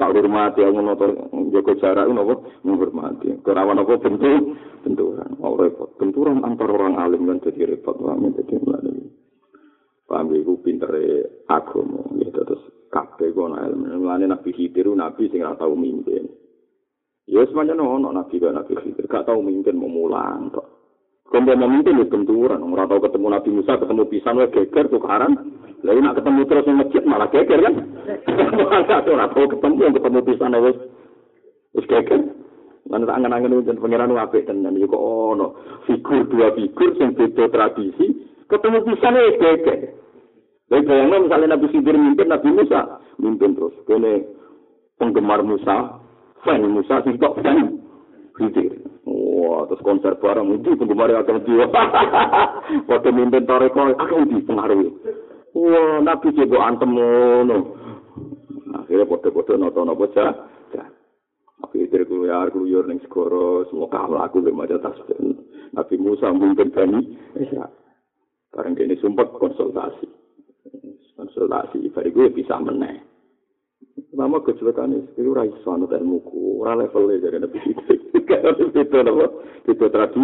tak hormati ngono to jaga jarak napa menghormati. Ora ana apa bentuk benturan. Ora repot. Benturan antar orang alim kan jadi repot wae dadi mulane. Paham iku pintere agama ya terus kabeh kono ilmu. Mulane Nabi Khidir nabi sing ora tau mimpin. Ya semuanya ono nabi kok Nabi Khidir gak tau mimpin mau mulang tok. Kemudian memimpin itu benturan. Orang tahu ketemu Nabi Musa, ketemu pisan, wah geger tukaran. Lalu nak ketemu terus di masjid malah geger kan? Orang tahu ketemu yang ketemu pisan, wah geger. Nanti angan-angan dan pengiran wabek dan nanti juga oh no figur dua figur yang beda tradisi ketemu pisan, wah geger. Lalu bayangkan misalnya Nabi Khidir mimpin Nabi Musa, mimpin terus. Kene penggemar Musa, fan Musa, sih kok fan Khidir. Wah, terus konser bareng itu penggemar agama dia. Waktu mimpin tarekol, aku dipengaruhi. Wah, Nabi Jebo antem ngono. Akhirnya bodoh-bodoh nonton apa saja. Nabi Khidir keluar, keluar ning segoro, semua kalah aku lima jatah. Nabi Musa mimpin Bani Israil. Bareng kene sumpet konsultasi. Konsultasi, bari gue bisa meneh. Lama kecelakaan itu ora iso ana ilmuku, ora levele jare Nabi Khidir. Itu lho, itu tradisi.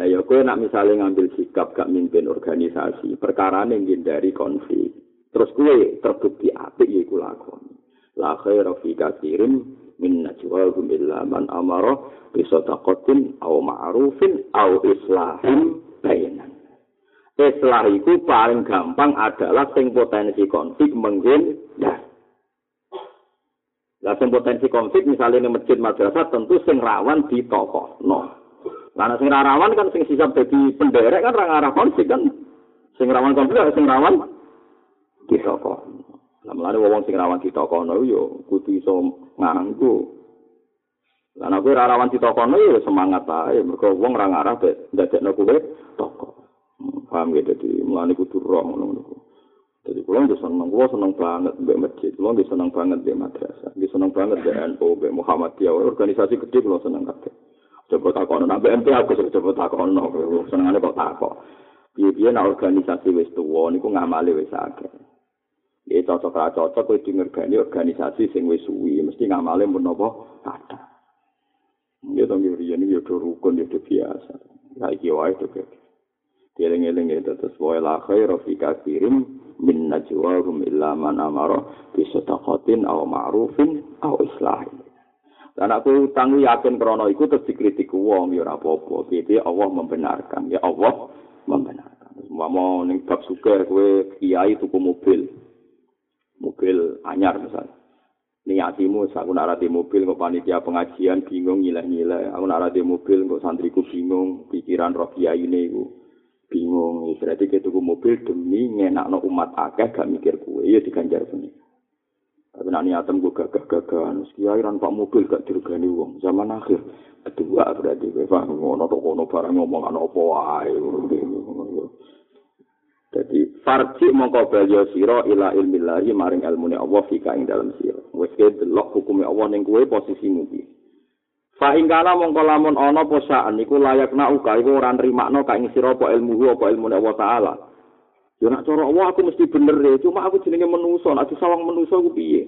Lah ya kowe nek misale ngambil sikap gak mimpin organisasi, perkarane ngindari konflik. Terus kowe terbukti apik ya iku lakon. La khairu fi katsirin min najwahum illa man amara bi shadaqatin aw ma'rufin aw islahin bainan. Islah iku paling gampang adalah sing potensi konflik menghindar. Lah sing potensi konflik misalnya ning masjid madrasah tentu sing rawan ditokohno. Lah sing ora rawan kan sing sisab dadi penderek kan ora arah konflik kan. Sing rawan konflik sing rawan ditokohno. Lah mulane wong sing rawan ditokohno yo kudu iso nganggo. Lah nek ora rawan ditokohno yo semangat ae mergo wong ora arah ndadekno kuwe tokoh. Paham ya dadi mulane kudu roh ngono. Jadi pulang dia senang, gua senang banget mbek masjid, pulang dia senang banget mbek madrasah, dia senang banget mbek N U, mbek Muhammadiyah, organisasi gede pulang senang kabeh. Coba takono nang B M P aku coba takono, senengane kok takok. Piye-piye nang organisasi wis tuwa niku ngamale wis akeh. Ya cocok-cocok kowe dingergani organisasi sing wis suwi, mesti ngamale menapa kathah. Ya dong yo riyen yo rukun yo biasa. Ya iki wae to kek. Dileng-eleng ya terus wae la khairu fi katsirin min najwahum illa man amara bi shadaqatin aw ma'rufin aw islahin. Lan aku utang yakin krana iku terus dikritik wong ya ora apa-apa. Piye Allah membenarkan, ya Allah membenarkan. Umpama ning bab suka kowe kiai tuku mobil. Mobil anyar misalnya. Niatimu sak ora ati mobil kok panitia pengajian bingung nyileh-nyileh. Aku ora ati mobil kok santriku bingung, pikiran roh kiyaine iku. Bingung, berarti kita tuku mobil demi ngenakno umat akeh gak mikir kue, ya diganjar punya. Tapi nak niatem gue gagah-gagahan, sekiranya pak mobil gak dirugani wong. Zaman akhir, kedua berarti gue paham ngono tokono barang ngomong ano poai. Jadi farji mongko beliau siro ila ilmillahi maring ilmune Allah fika ing dalam siro. Wes kita delok hukumi Allah neng kue posisimu bi. Fa ingkala mongko lamun ana posaan iku layakna uga iku ora nrimakno ka ing sira apa ilmuhu apa ilmune Allah taala. Yo nek cara Allah aku mesti bener ya, cuma aku jenenge manusa, nek disawang manusa ku piye?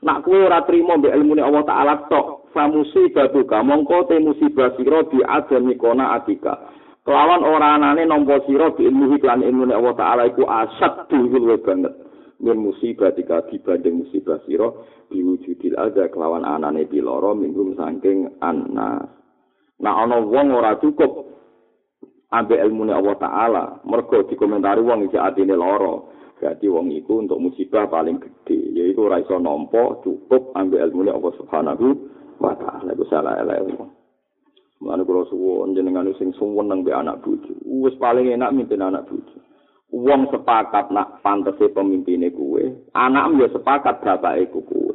Nek kowe ora trima mbek ilmune Allah taala tok, fa musibatu ka mongko te musibah sira diadani kana atika. Kelawan ora anane nampa sira di ilmu iklan ilmune Allah taala iku asad dhuwur banget. Min musibah tika dibanding musibah sira diwujudil ada kelawan anane piloro minggu saking annas. Nah ana wong ora cukup ambek ilmune Allah taala mergo dikomentari wong iki atine lara. Berarti wong iku untuk musibah paling gedhe yaiku ora iso nampa cukup ambek ilmune Allah Subhanahu wa taala. Iku salah elek. Mulane kula suwun jenengan sing suwun nang mbek anak bojo. Wis paling enak mimpin anak bojo. Wong sepakat nak pantese pemimpine kuwe, anakmu ya sepakat bapake kuwe.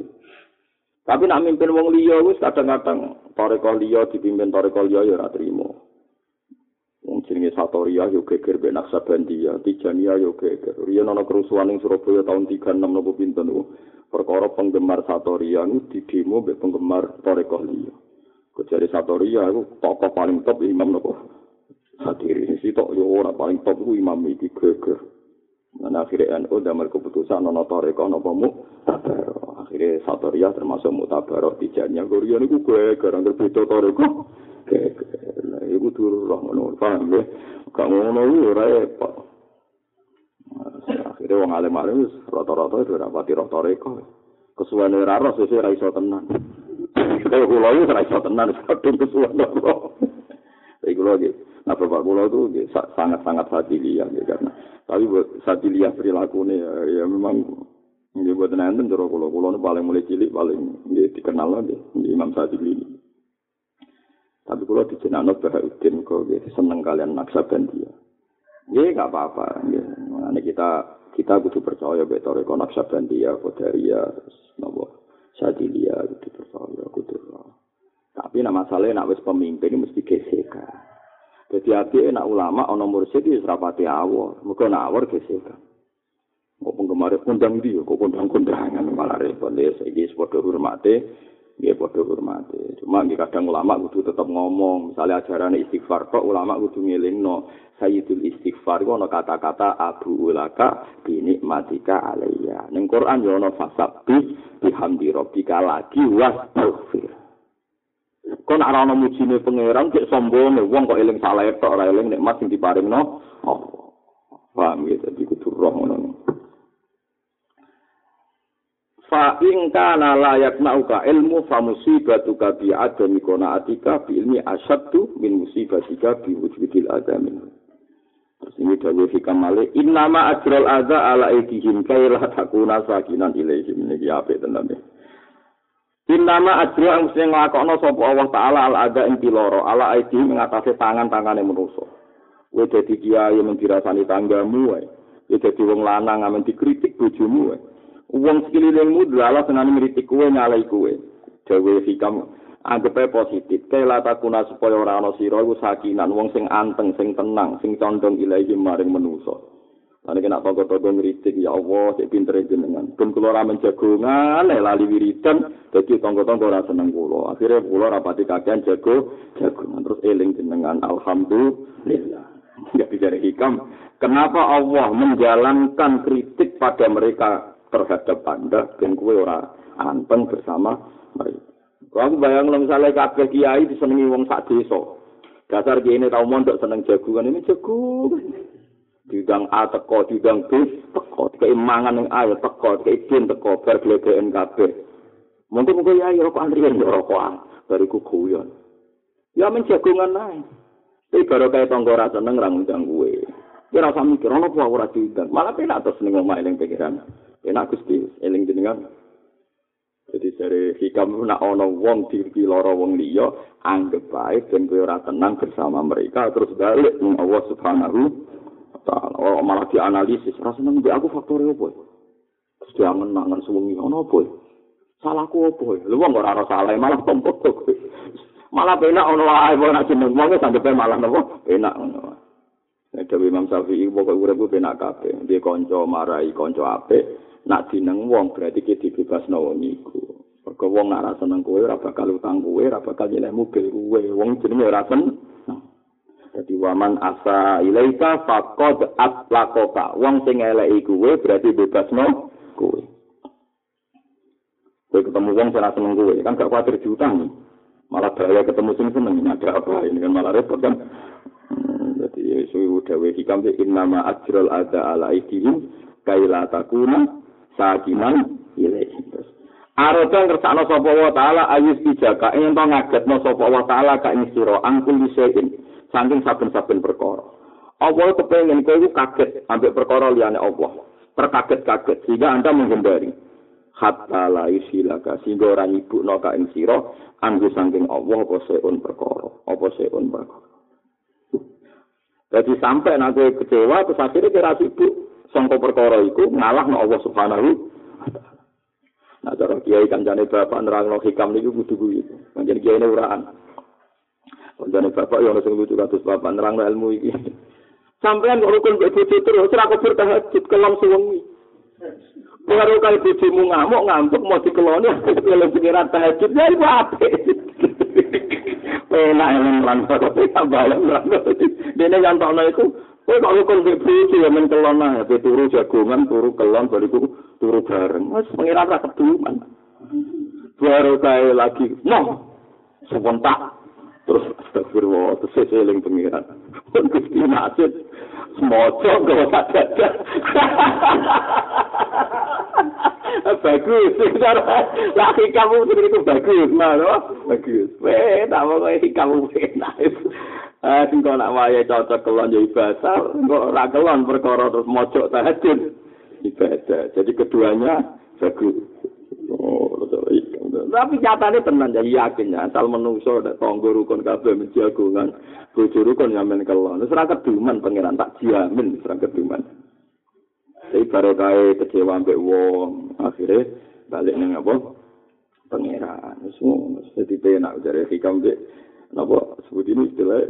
Tapi nak mimpin wong liya wis kadang-kadang tarekah liya dipimpin tarekah liya ya ora trima. Wong jenenge Satoriah yo geger ben Naksabandia, Tijania yo geger. Riyen ana kerusuhan ning Surabaya tahun tiga puluh enam nopo pinten. Perkara penggemar Satoriah niku didemo mbek penggemar tarekah liya. Kecuali Satoria itu tokoh paling top Imam Nabi Sadili. Si tokoh orang paling top itu Imam Iki Geger. Dan akhirnya N U damel keputusan nono toreko nopo mu tabaro. Akhirnya Satoria termasuk mu tabaro tijanya. Korea itu Geger, angker butuh toreko. Geger, lah itu turun lah menurut paham deh. Kamu menurut saya apa? Akhirnya orang alim-alim rata-rata itu rapati roh toreko. Kesuwan ora ora sesuk ora iso tenan. Kalau kula yo ora iso tenan saking kesuwan ora. Iku lho iki. Nah, bapak kula itu sangat-sangat Syadziliyah ya karena tapi Syadziliyah perilakune ya memang nggih boten enten cara kula kula paling mulai cilik paling nggih dikenal nggih Imam Syadzili. Tapi kula dijenakno Bahauddin kok nggih seneng kalian Naksabandia. Nggih enggak apa-apa nggih. Mangane kita kita kudu percaya be toreko Naksabandia, Qadariyah, nopo Syadziliyah kudu percaya kudu. Tapi nek masalahe nek wis pemimpin mesti gesekan. Dadi apike nek ulama ana mursyid wis rapati awor, muga nawor gesekan. Kok penggemare kondang iki kok kondang-kondangan malah repot ya iki padha hormate, nggih padha hormate. Cuma nggih kadang ulama kudu tetep ngomong, misale ajaran istighfar kok ulama kudu ngelingno. Sayyidul istighfar ono kata-kata abu ulaka binikmatika alaiya. Ning Quran yo ono fasabbi bihamdi rabbika lagi wastaghfir. Kon ora ono mujine pangeran kok sombong wong kok eling salah tok ora eling nikmat sing diparingno apa. Paham ya tadi kudu roh ngono. Fa in kana la yaknauka ilmu fa musibatuka bi adami qonaatika bi ilmi asyaddu min musibatika bi wujudil adamin. Terus ini dawuh Kamale inna ma ajral adza ala ikihim kaila takuna sakinan ilaihim niki apik tenan nggih. Inna ma ajral mesti nglakokno sapa Allah taala al adza ing piloro ala ikihim ngatasi tangan-tangane manusa. Kowe dadi kiai men dirasani tanggamu wae. Kowe dadi wong lanang men dikritik bojomu wae. Uang sekelilingmu dalalah senang meritik kue nyalai kue. Jawa hikam anggapnya positif. Kaya lata kuna supaya orang-orang sirau sakinan. Uang sing anteng, sing tenang, sing condong ilahi maring menuso. Lalu kena tokoh-tokoh meritik, ya Allah, saya pinter jenengan. Pun keluar menjagungan, lali wiridan. Jadi tokoh-tokoh orang senang kulo. Akhirnya kulo rapati kagian jago, jagungan. Terus eling jenengan, alhamdulillah. Gak bicara hikam. Kenapa Allah menjalankan kritik pada mereka terhadap anda dan kue orang anteng bersama mereka. Aku bayangkan misalnya kabeh kiai disenengi wong sak desa. Dasar kene tau mondok seneng jagungan ini jago. Diundang A teko, diundang B teko, dikei mangan yang A teko, dikei B teko, bar gledeken kabeh. Mungkin-mungkin kiai rokok antrian ya rokokan, bariku guyon. Ya men jagungan ae. Tapi baru kaya tangga ora seneng ra ngundang kowe. Ki ora mikir ono apa ora diundang. Malah penak terus ning omah eling pikiran. Enak Gusti, eling jenengan. Jadi dari hikam nak ono wong diri loro wong liya, anggap baik dan kowe ora tenang bersama mereka terus balik ning Allah Subhanahu wa taala. Ora malah dianalisis, ora seneng mbek aku faktore opo. Terus jangan nangan suwengi ono opo. Salahku opo? Lha wong ora ora salah malah tompok kok. Malah penak ono wae wong nak jeneng wong sampe malah nopo? Penak ngono. Nek dewe Imam Syafi'i pokoke urip penak kabeh. Dia kanca marai kanca apik. Nak dineng wong berarti ki dibebasno wong iku. Mergo wong ora seneng kowe ora bakal utang kowe, ora bakal nyeleh mobil kowe. Wong jenenge ora seneng. Dadi waman asa ilaika faqad atlaqaka. Wong sing eleki kowe berarti bebasno kowe. Kowe ketemu wong ora seneng kowe, kan gak kuwatir diutang. Malah bahaya ketemu sing seneng, ada apa ini kan malah repot kan. Dadi suwi dhewe iki kan inna ma ajral ada ala ikihim kaila takuna sakinan ilaih. Aratan kersakno sapa wa taala ayus ijaka ento ngagetno sapa wa taala ka ing sira angkul lisein saking saben-saben perkara. Apa kepengin kowe kaget ambek perkara liyane Allah. Terkaget-kaget sehingga anda menghindari. Hatta la yusilaka sehingga ora nyibukno ka ing sira anggo saking Allah apa seun perkara. Apa seun perkara. Dadi sampe nek kowe kecewa terus akhire kira sibuk sangka perkara iku ngalahno Allah Subhanahu wa taala. Nah, cara kiai kancane bapak nerangno hikam niku kudu kuwi. Pancen kiai ne uraan. Kancane bapak yo sing lucu kados bapak nerangno ilmu iki. Sampeyan kok rukun kok bojo terus ora kok bertahajud kelom suwengi. Karo kali bojomu ngamuk ngantuk mau dikelone, kelem pengiran tahajud ya iku apik. Penak yang melantau, tapi tak balik melantau. Dia yang tahu itu, kalau kalau konflik itu yang mencelana, tapi turu jagungan, turu kelon, baliku turu bareng. Mas mengira rasa keduman. Baru saya lagi, no, sebentar. Terus astagfirullah, terus saya seling pengiran. Konflik masjid, semocok kalau tak jaga. Bagus, laki kamu itu bagus, malah bagus. Weh, tak mau laki kamu bagus. Ah, singko nak waya cocok kelon jadi basah, kok rak kelon perkara terus mojok tahajud ibadah. Jadi keduanya bagus. Oh, tapi nyatanya tenan jadi yakinnya. Asal menungso, tonggo rukun kabeh menjagungan, bojo rukun nyamen kelon. Serang keduman pangeran tak jamin, serang keduman. Jadi baru kaya kecewa sampai wong akhirnya balik dengan apa? Pengeran semua. Jadi penak dari hikam dek. Napa sebut ini istilah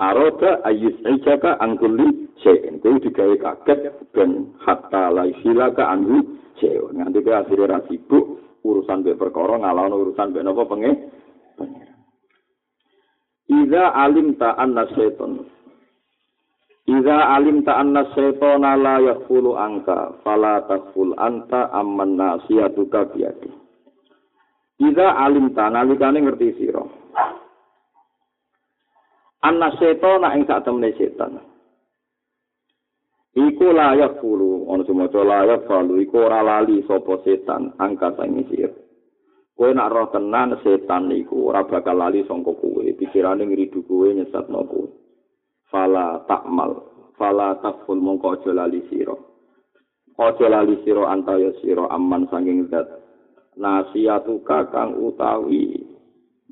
aroda ayus ejaka angkuli sein. Kau digawe kaget dan hatta laisila ke anggu sein. Nanti ke akhirnya sibuk urusan be perkara ngalawan urusan be napa pengen? Pengeran. Iza alim ta'an nasyaiton. Iza alim ta'anna syaitona la yakfulu angka, fala takful anta amman nasiyatuka biadi. Iza alim ta'anna, nalikane ngerti sira. Anna syaitona ing sak temene setan. Iku la yakfulu, ono semoco la yakfulu, iku ora lali sapa setan, angka sangi sira. Kowe nek roh tenan setan iku ora bakal lali sangka kowe, pikirane ngridu kowe nyesatno kowe. Fala takmal, fala takful mongko aja lali sira. Aja lali sira antaya sira aman saking zat. Nasiatu kakang utawi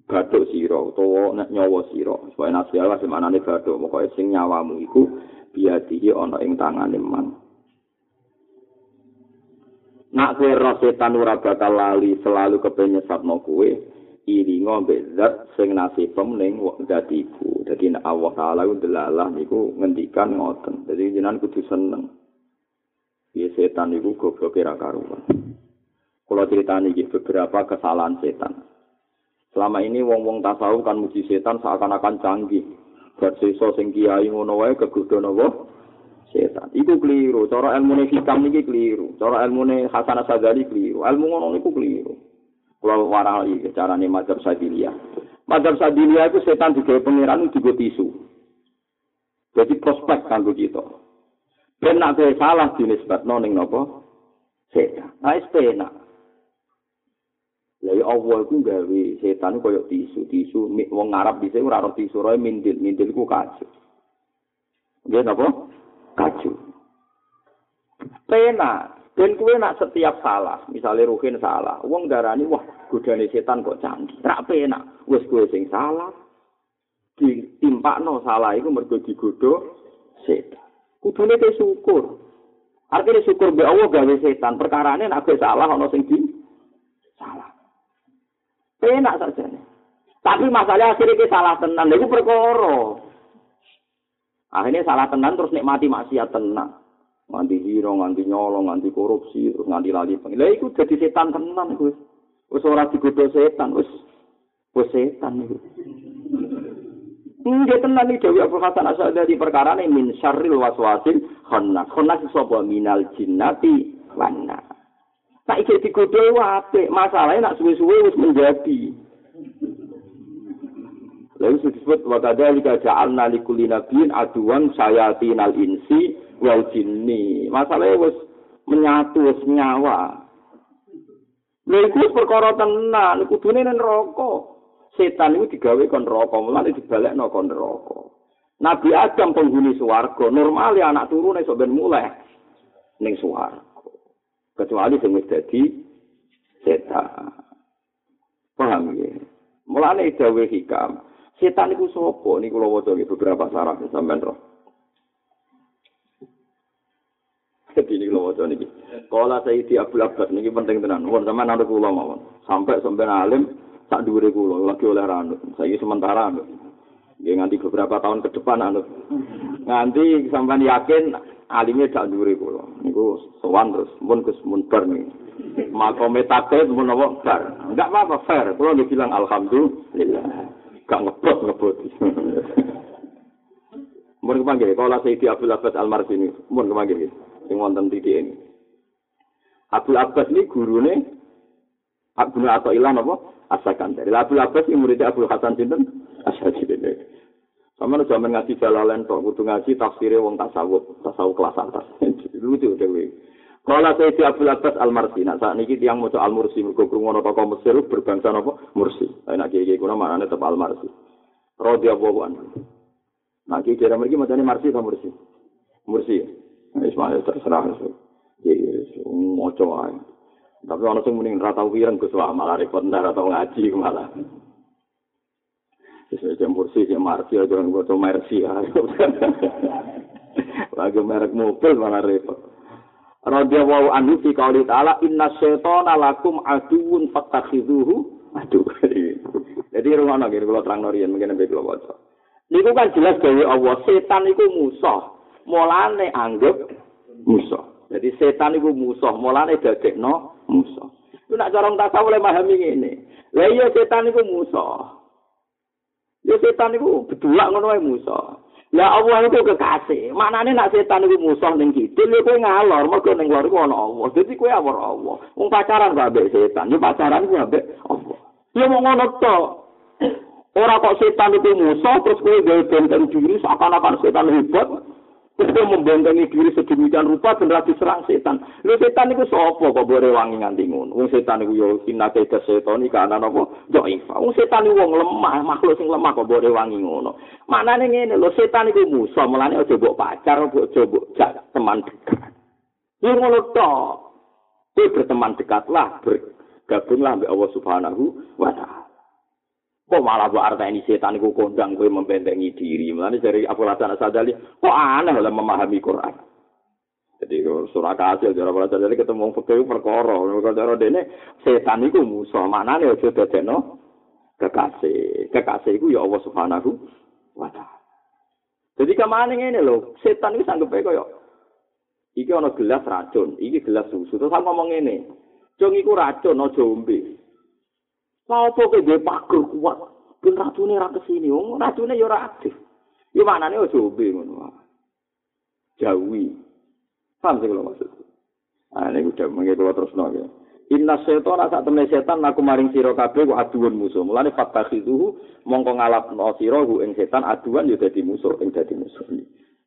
gathuk sira utawa nyawa sira. Supaya nasihat wae manane gathuk, moko sing nyawamu iku biadihi ana ing tangane man. Nak kowe ora setan ora bakal lali selalu kepengin nyesatno kowe. Iringo bezat sing nasibem ning zat iku. Dadi nek Allah Taala ku delalah niku ngendikan ngoten. Dadi jenengan kudu seneng. Ya setan niku goblok ora karuan. Kula critani iki beberapa kesalahan setan. Selama ini wong-wong tasawuf kan muji setan seakan-akan canggih. Bar sesa sing kiai ngono wae kegodho nopo setan. Iku keliru. Cara ilmune hikam niki keliru. Cara ilmune Hasan Asyadari keliru. Ilmu ngono niku keliru. Kalau warai carane mazhab Syadziliyah. Mazhab Syadziliyah itu setan digawe pangeran digo tisu. Jadi prospek kanggo kita. Ben nek kowe salah dinisbatno ning napa? Setan. Nah, setan. Lha yo awal ku gawe setan koyo tisu, tisu mik wong Arab dhisik ora ora tisu roe mindil, mindil ku kacu. Nggih napa? Kacu. Pena. Dan kowe nak setiap salah, misalnya Ruhin salah, wong darani wah godane setan kok canggih. Ra penak, wis kowe sing salah. Ditimpakno salah iku mergo digodho setan. Kudune te syukur. Artine syukur mbek Allah gawe setan, perkarane nek kowe salah ana sing di salah. Penak sajane. Tapi masalah akhire kowe salah tenan, lha iku perkara. Akhirnya salah tenan terus nikmati maksiat tenan. Nganti hiro, nganti nyolong, nganti korupsi, terus nganti lali pengen. Lah iku dadi setan tenan wis. Wis ora digodho setan, wis wis setan iku. Nggih tenan iki dhewe Abu Hasan Asyadari perkarane min syarril waswasil khannas. Khannas sapa minal jinnati wan nas. Saiki digodho apik, masalahe nak suwe-suwe wis menjadi. Lalu disebut wa kadzalika ja'alna likulli nabiyyin aduwan sayatinal insi wal jinni. Masalahe wis menyatu wis nyawa. Lha iku perkara tenan, kudune nen neraka. Setan iku digawe kon neraka, mulane dibalekno kon neraka. Nabi Adam penghuni swarga, normale anak turune sok ben muleh ning swarga. Kecuali sing wis dadi setan. Paham ya? Mulane dawe hikam. Setan iku sapa niku lho waca beberapa saraf sampean roh. Setan niku lho waca niki. Kala Sayyidi Abul Abbas niki penting tenan. Mun sampean anut kula mawon. Sampai sampean alim sak dhuwure kula lagi oleh anut. Saiki sementara anut. Nggih nganti beberapa tahun ke depan anut. Nganti sampean yakin alime sak dhuwure kula. Niku sowan terus mun Gus Munbar niki. Makome takut mun apa bar. Enggak apa-apa fair. Kula nggih bilang alhamdulillah. gak ngeblok ngeblok. Mun kemanggil kala Sayyidi Abul Abbas al-Mursi ini, mun kemanggil sing wonten titik ini. Abul Abbas ini gurune Ibnu Athaillah napa? Asakan dari Abul Abbas ini murid Abu Hasan sinten? Asyadari. Sampeyan sampeyan ngaji jalalan tok kudu ngaji tafsire wong tasawuf, tasawuf kelas atas. Lucu dhewe. Kala Sayyidi Abul Abbas al-Mursi nak sakniki tiyang maca al-Mursi mergo krungu ana tokoh Mesir berbangsa napa? Mursi. Ana kiye-kiye kuwi marane tetep al-Mursi. Radhiyallahu anhu. Nah, kira-kira mereka macam ni Mursi atau Mursi? Mursi ya? Ismail terserah. Ya, semua cowok. Tapi orang tu mending rata wiran ke suara malah repot, dah rata ngaji malah. Jadi Mursi, jadi Mursi, jangan buat Mursi. Lagi merek mobil malah repot. Radhiyallahu anhu fi qauli ta'ala inna syaitana lakum aduwwun fattakhidhuhu aduwwa. Jadi rumah nak kalau terang norian mungkin lebih kalau baca. Niku kan jelas dari Allah, setan itu musuh, mulane anggap musuh. Jadi setan itu musuh, mulane dadekno musuh. Itu nak corong tasawuf oleh pahami ngene. Lah iya setan itu musuh. Ya setan itu bedulak ngono wae musuh. Lah Allah itu kekasih. Maknane nak setan itu musuh ning kidul kowe ngalor, mergo ning lor iku ana Allah. Dadi kowe awor Allah. Wong pacaran kok ambek setan, yo pacaran kok ambek Allah. Ya mau ngono to. Orang kok setan itu musuh, terus kau bentengi diri seakan-akan setan hebat, terus kau membentengi diri sedemikian rupa benar diserang setan. Lu setan itu sopo kok boleh wangi nganti ngun. Wong setan itu yo hina keda setan ini karena nopo joiva. Wong setan itu wong lemah, makhluk sing lemah kok boleh wangi ngun. Mana nengen lo setan itu musuh, melani ojo bok pacar, ojo bok jaga teman dekat. Yo ngolot toh, tu berteman dekatlah, bergabunglah dengan Allah Subhanahu wa Ta'ala. Kok malah buat arta ini setan itu kondang gue membentengi diri. Maksudnya dari Abu Hasan Asyadari, kok aneh lah memahami Quran. Jadi surah kasil dari Abu Hasan Asyadari ketemu fakir perkara. Kalau ini setan itu musuh, maknanya itu dadekno kekasih. Kekasih itu ya Allah Subhanahu wa Ta'ala. Jadi kemana ini loh, setan itu sanggupnya kayak, ini ada gelas racun, ini gelas susu. Terus saya ngomong ini, cung itu racun, ada zombie. Sopo ke dhewe pager kuat, ben racune ra kesini, wong racune ya ora aktif. Ya maknane ojo ombe ngono. Jauhi. Paham sing lho maksud. Ah nek udah mengko terusno ya. Inna syaitana sak temne setan aku maring sira kabeh ku aduan musuh. Mulane fatakhizuhu mongko ngalapno sira ku ing setan aduan ya dadi musuh, ing dadi musuh.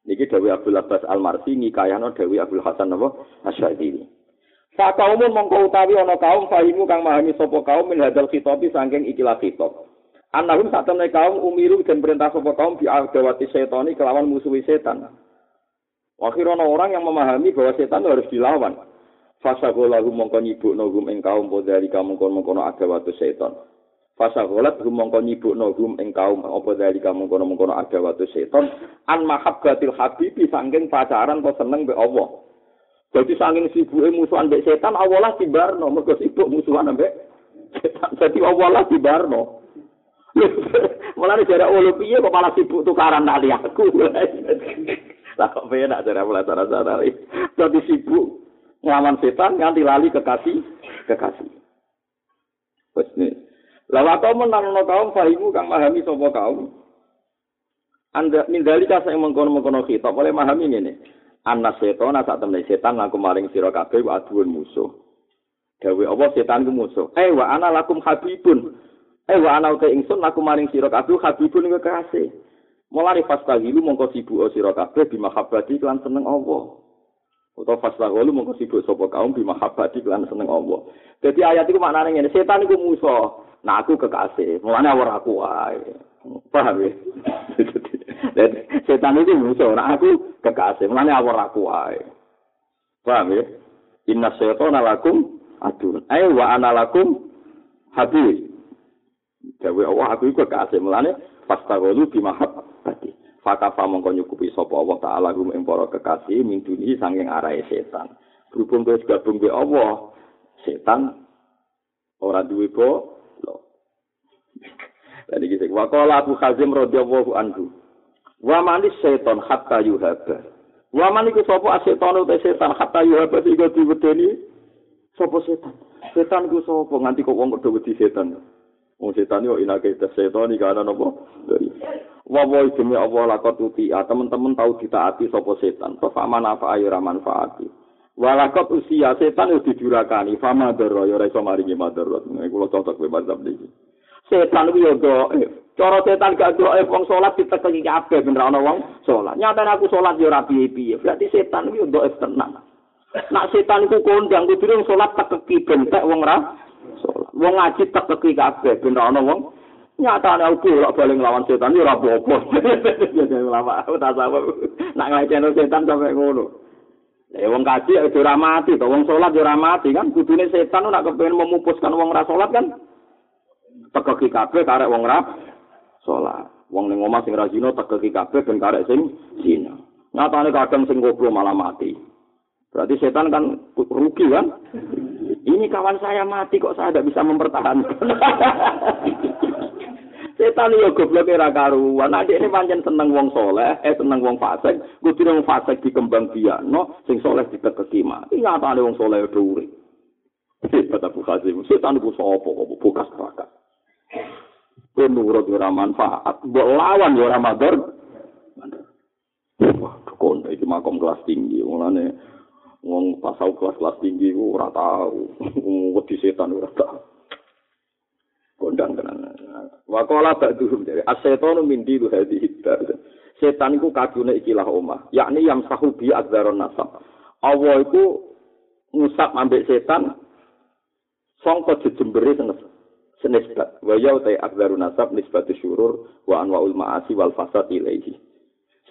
Niki dawuh Abul Abbas al-Mursi ngikayano dawuh Abul Hasan Asyadari. Sa kaumun mongko utawi ana kaum fahimu kang mahami sapa kaum min hadal khitabi saking ikilah khitab. Annahum satamne kaum umiru den perintah sapa kaum bi adawati setani kelawan musuhi setan. Akhirana orang yang memahami bahwa setan harus dilawan. Fasagolahu mongko nyibukno gum ing kaum podari kaum mongko-mongko adawatu setan. Fasagolat gum mongko nyibukno gum ing kaum apa dari kaum mongko-mongko adawatu setan an mahabbatil habibi saking pacaran to seneng be Allah. Jadi saking sibuke musuhan mbek setan awalah dibarno mergo sibuk musuhan mbek setan. Jadi awalah dibarno. Mulane jarak olo piye kok malah sibuk tukaran kali aku. Lah kok penak jarak melatar-latar. Jadi sibuk nglawan setan nganti lali kekasih kekasih. Wes ne. Lawat kaum nang kaum fahimu kang memahami sapa kaum. Anda mindalika sing mengkono-mengkono kita oleh memahami ngene. Anna setona sak temne setan aku maring sira kabeh aduun musuh. Dawe apa setan ku musuh. Eh wa ana lakum habibun. Eh wa ana uta ingsun aku maring sira kabeh habibun iku kekasih. Mulane fastahilu mongko sibuk sira kabeh bi mahabbati lan seneng Allah. Utawa fastahilu mongko sibuk sapa kaum bi mahabbati lan seneng Allah. Dadi ayat iku maknane ngene, setan iku musuh. Nah aku kekasih. Mulane awor aku wae. Paham ya? Setan itu musuh, nah aku kekasih. Mulane awor aku wae. Paham ya? Inna syaitana lakum adun. Ai wa ana lakum habib. Dewe Allah aku iku kekasih. Mulane fastaghulu bimahab tadi. Fakafa mongko nyukupi sapa Allah Ta'ala gum ing para kekasih min duni saking arahe setan. Berhubung wis gabung be Allah, setan ora duwe po. Lan iki sing waqala Abu Hazim radhiyallahu anhu. Wa manis setan hatta yuhaba. Wa maniku sapa setan utawa setan hatta yuhaba iki diwedeni sapa setan. Setan ku sapa nganti kok wong padha wedi setan. Wong setan yo inake tes setan iki ana nopo. Wa wa jami Allah laqad uti, teman-teman tahu ditaati sapa setan. Fa manfa ayo ra manfaati. Wa laqad usia setan yo dijurakani, fa madara yo ra iso maringi madarat. Iku lho cocok bebas abdi. Setan kuwi yo doe. Cara setan gak doe wong salat ditekeki kabeh ben ra ana wong salat. Nyatane aku salat yo ra piye-piye. Berarti setan kuwi yo doe tenan. Nak setan iku kondang kudu salat tekeki bentek wong ra wong ngaji tak keki kabeh ben ana wong nyatane aku lak bali nglawan setan yo ora apa-apa. Ya lama aku tak sawah nak ngajeni setan sampe ngono. Lah wong kaji yo ora mati to, wong salat yo ora mati kan kudune setan nak kepengin memupuskan wong ora salat kan tak keki kabeh karek wong ora salat. Wong ning omah sing ra zina tak keki kabeh ben karek sing zina. Nyatane kadang sing goblok malah mati. Berarti setan kan rugi kan? Ini kawan saya mati kok saya tidak bisa mempertahankan. Setan yo goblok ora karuan. Adik ini pancen seneng wong soleh, eh seneng wong fasik, kudu wong fasik dikembang biakno, sing soleh ditekeki mati. Nyatane wong soleh do urip. Hebat Abu Hasan. Setan iku sapa kok bukas raka. Kuwi nurut ora manfaat, mbok lawan yo ora mador. Wah, kon iki makom kelas tinggi, mulane wong pasau kelas-kelas tinggi ku ora tau wedi setan ora tau kondang tenan wa qala ba'dhum dari as-syaitanu min dilu hadhihi setan iku kadune ikilah omah yakni yang sahubi azzaron nasab Allah iku ngusap ambek setan sangka jejembere senisbat wa yautai azzarun nasab nisbatu syurur wa anwaul ma'asi wal fasad ilaihi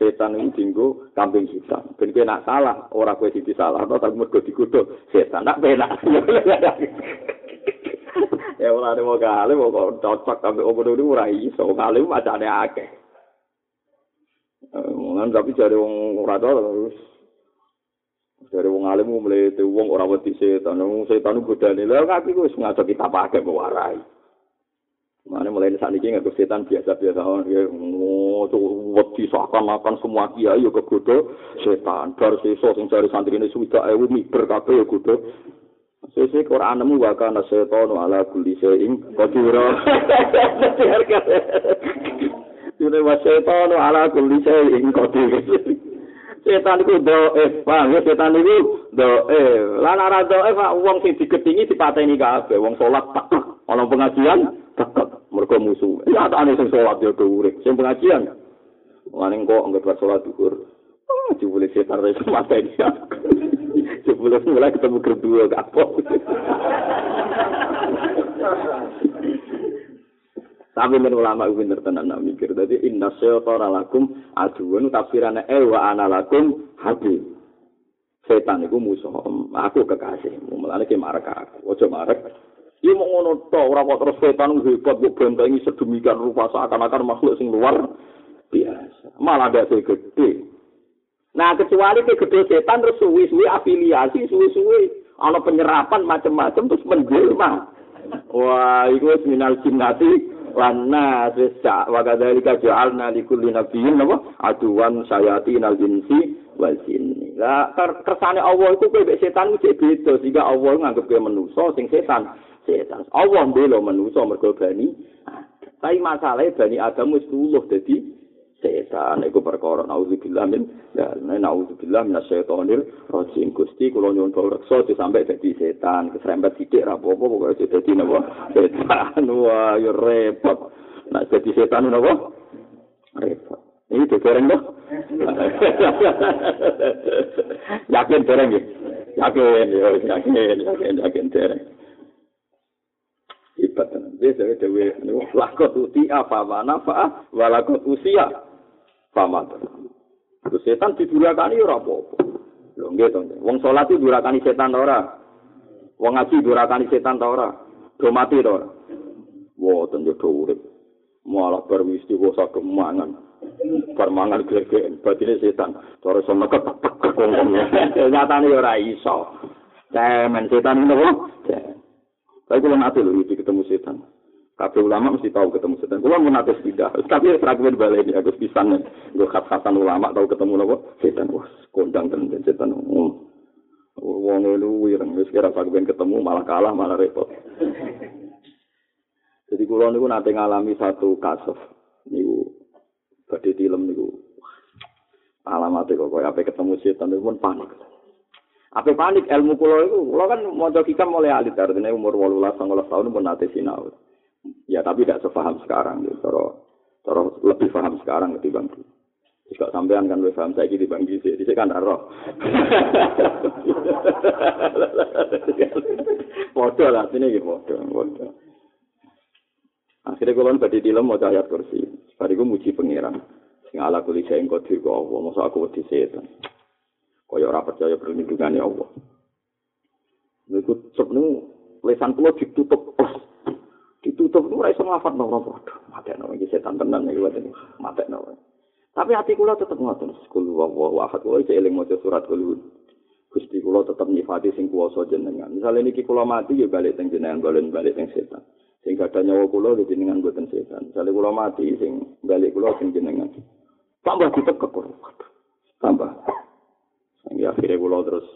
setan ini dinggo kambing hitam. Ben kowe nak salah, ora kowe siji salah, tapi mergo digodhog setan nak penak. Ya ora ada wong kale kok cocok kambing opo dhewe ora iso, kale macane akeh. Ngono tapi jare wong ora terus. Jare wong alim mlete wong ora wedi setan, wong setan godane. Lah kaki wis ngajak kita pakai warai. Mana mulai saat ini ngaku setan biasa-biasa orang dia ngoti seakan-akan semua kiai yo kegodo setan bar seso sing cari santri ini sudah ewu miber kabeh yo kegodo sesek ora anemu wakana setan ala kulli shay'in qadir dene wa setan ala kulli shay'in qadir setan iku doe banget setan iku doe lan ora doe wong sing digetingi dipateni kabeh wong salat tekek ana pengajian tetap mereka musuh. Ya ada aneh yang sholat dia keurek, yang pengajian. Maning kok enggak buat sholat duhur. Oh, cuma boleh setan dari mata dia. Cuma boleh mulai ketemu kedua apa. Tapi ulama itu bener tenan nak mikir. Jadi inna syaitan lakum aduun tafsirane wa ana lakum hadi. Setan itu musuh. Aku kekasihmu. Mulane ki marek aku. Ojo marek. Iya mau ngono to, ora kok terus setan hebat kok bentengi sedemikian rupa seakan-akan makhluk sing luar biasa. Malah ada sing gede. Nah, kecuali ke gede setan terus suwi-suwi afiliasi, suwi-suwi ana penyerapan macam-macam terus menjelma. Wah, iku wis minal jinnati wan nas wa wakadzalika ja'alna likulli nabiyyin aduwan sayatinal jinsi wal jinni. Lah kersane Allah iku kowe mbek setan mesti beda, sehingga Allah nganggep kowe manusa sing setan. Setan. Allah mbelo manusa mergo bani. Tapi masalahe bani Adam wis luluh dadi setan iku perkara naudzubillah min la naudzubillah minasyaitonir rajim. Gusti kula nyuwun reksa sampe dadi setan, kesrempet sithik ra apa-apa pokoke dadi napa setan. Wah, yo repot. Nek dadi setan napa? Repot. Ini dereng lho. Yakin dereng iki. Yakin yo yakin yakin yakin dereng. Ibatan desa dewe nu lakot uti apa mana fa walakot usia pamat. Terus setan didurakani ora apa-apa. Lho nggih to. Wong salat didurakani setan ta ora? Wong ngaji didurakani setan ta ora? Do mati ta ora? Mboten yo urip. Malah permisi kok saged mangan. Permangan gregeken batine setan. Cara sono ketek kongkongnya. Nyatane ora iso. Cemen setan ngono. Saya kalau nanti loh itu ketemu setan. Kabeh ulama mesti tahu ketemu setan. Kalau mau nanti tidak. Tapi terakhir balik ini agus pisannya. Gue khas-khasan ulama tahu ketemu loh setan. Wah, kondang dan setan. Wong elu wireng. Terus kira-kira ketemu malah kalah malah repot. Jadi kula niku nate ngalami satu kasus niku badhe dilem niku. Alamate kok koyo ape ketemu setan niku pun panik. Ape panik ilmu kula niku, kula kan maca hikam oleh ahli artine umur delapan belas sampai sembilan belas tahun pun nate sinau. Ya tapi tidak sepaham sekarang gitu. Toro toro lebih paham sekarang ketimbang dulu. Jika sampean kan wis paham saiki dibang dhisik, dhisik kan ora roh. Padha lah sini iki padha, padha. Akhire kula badhe dilem maca ayat kursi. Bariku muji pangeran. Sing ala kula sing kodhe kok Allah, mosok aku wedi setan. Kaya ora percaya perlindungane Allah. Niku cep niku lesan kula ditutup. Ditutup niku ora iso nglafat nang padha. Matekno iki setan tenan iki wae. Matekno. Tapi hati kula tetep ngoten. Kul wallahu ahad. Kula iki eling maca surat Qul. Gusti kula tetep nyifati sing kuwasa jenengan. Misale niki kula mati ya bali teng jenengan, bali bali teng setan. Sing kada nyawa kula lho jenengan mboten setan. Misale kula mati sing bali kula sing jenengan. Tambah ditekek kok. Tambah. Sing akhire kula terus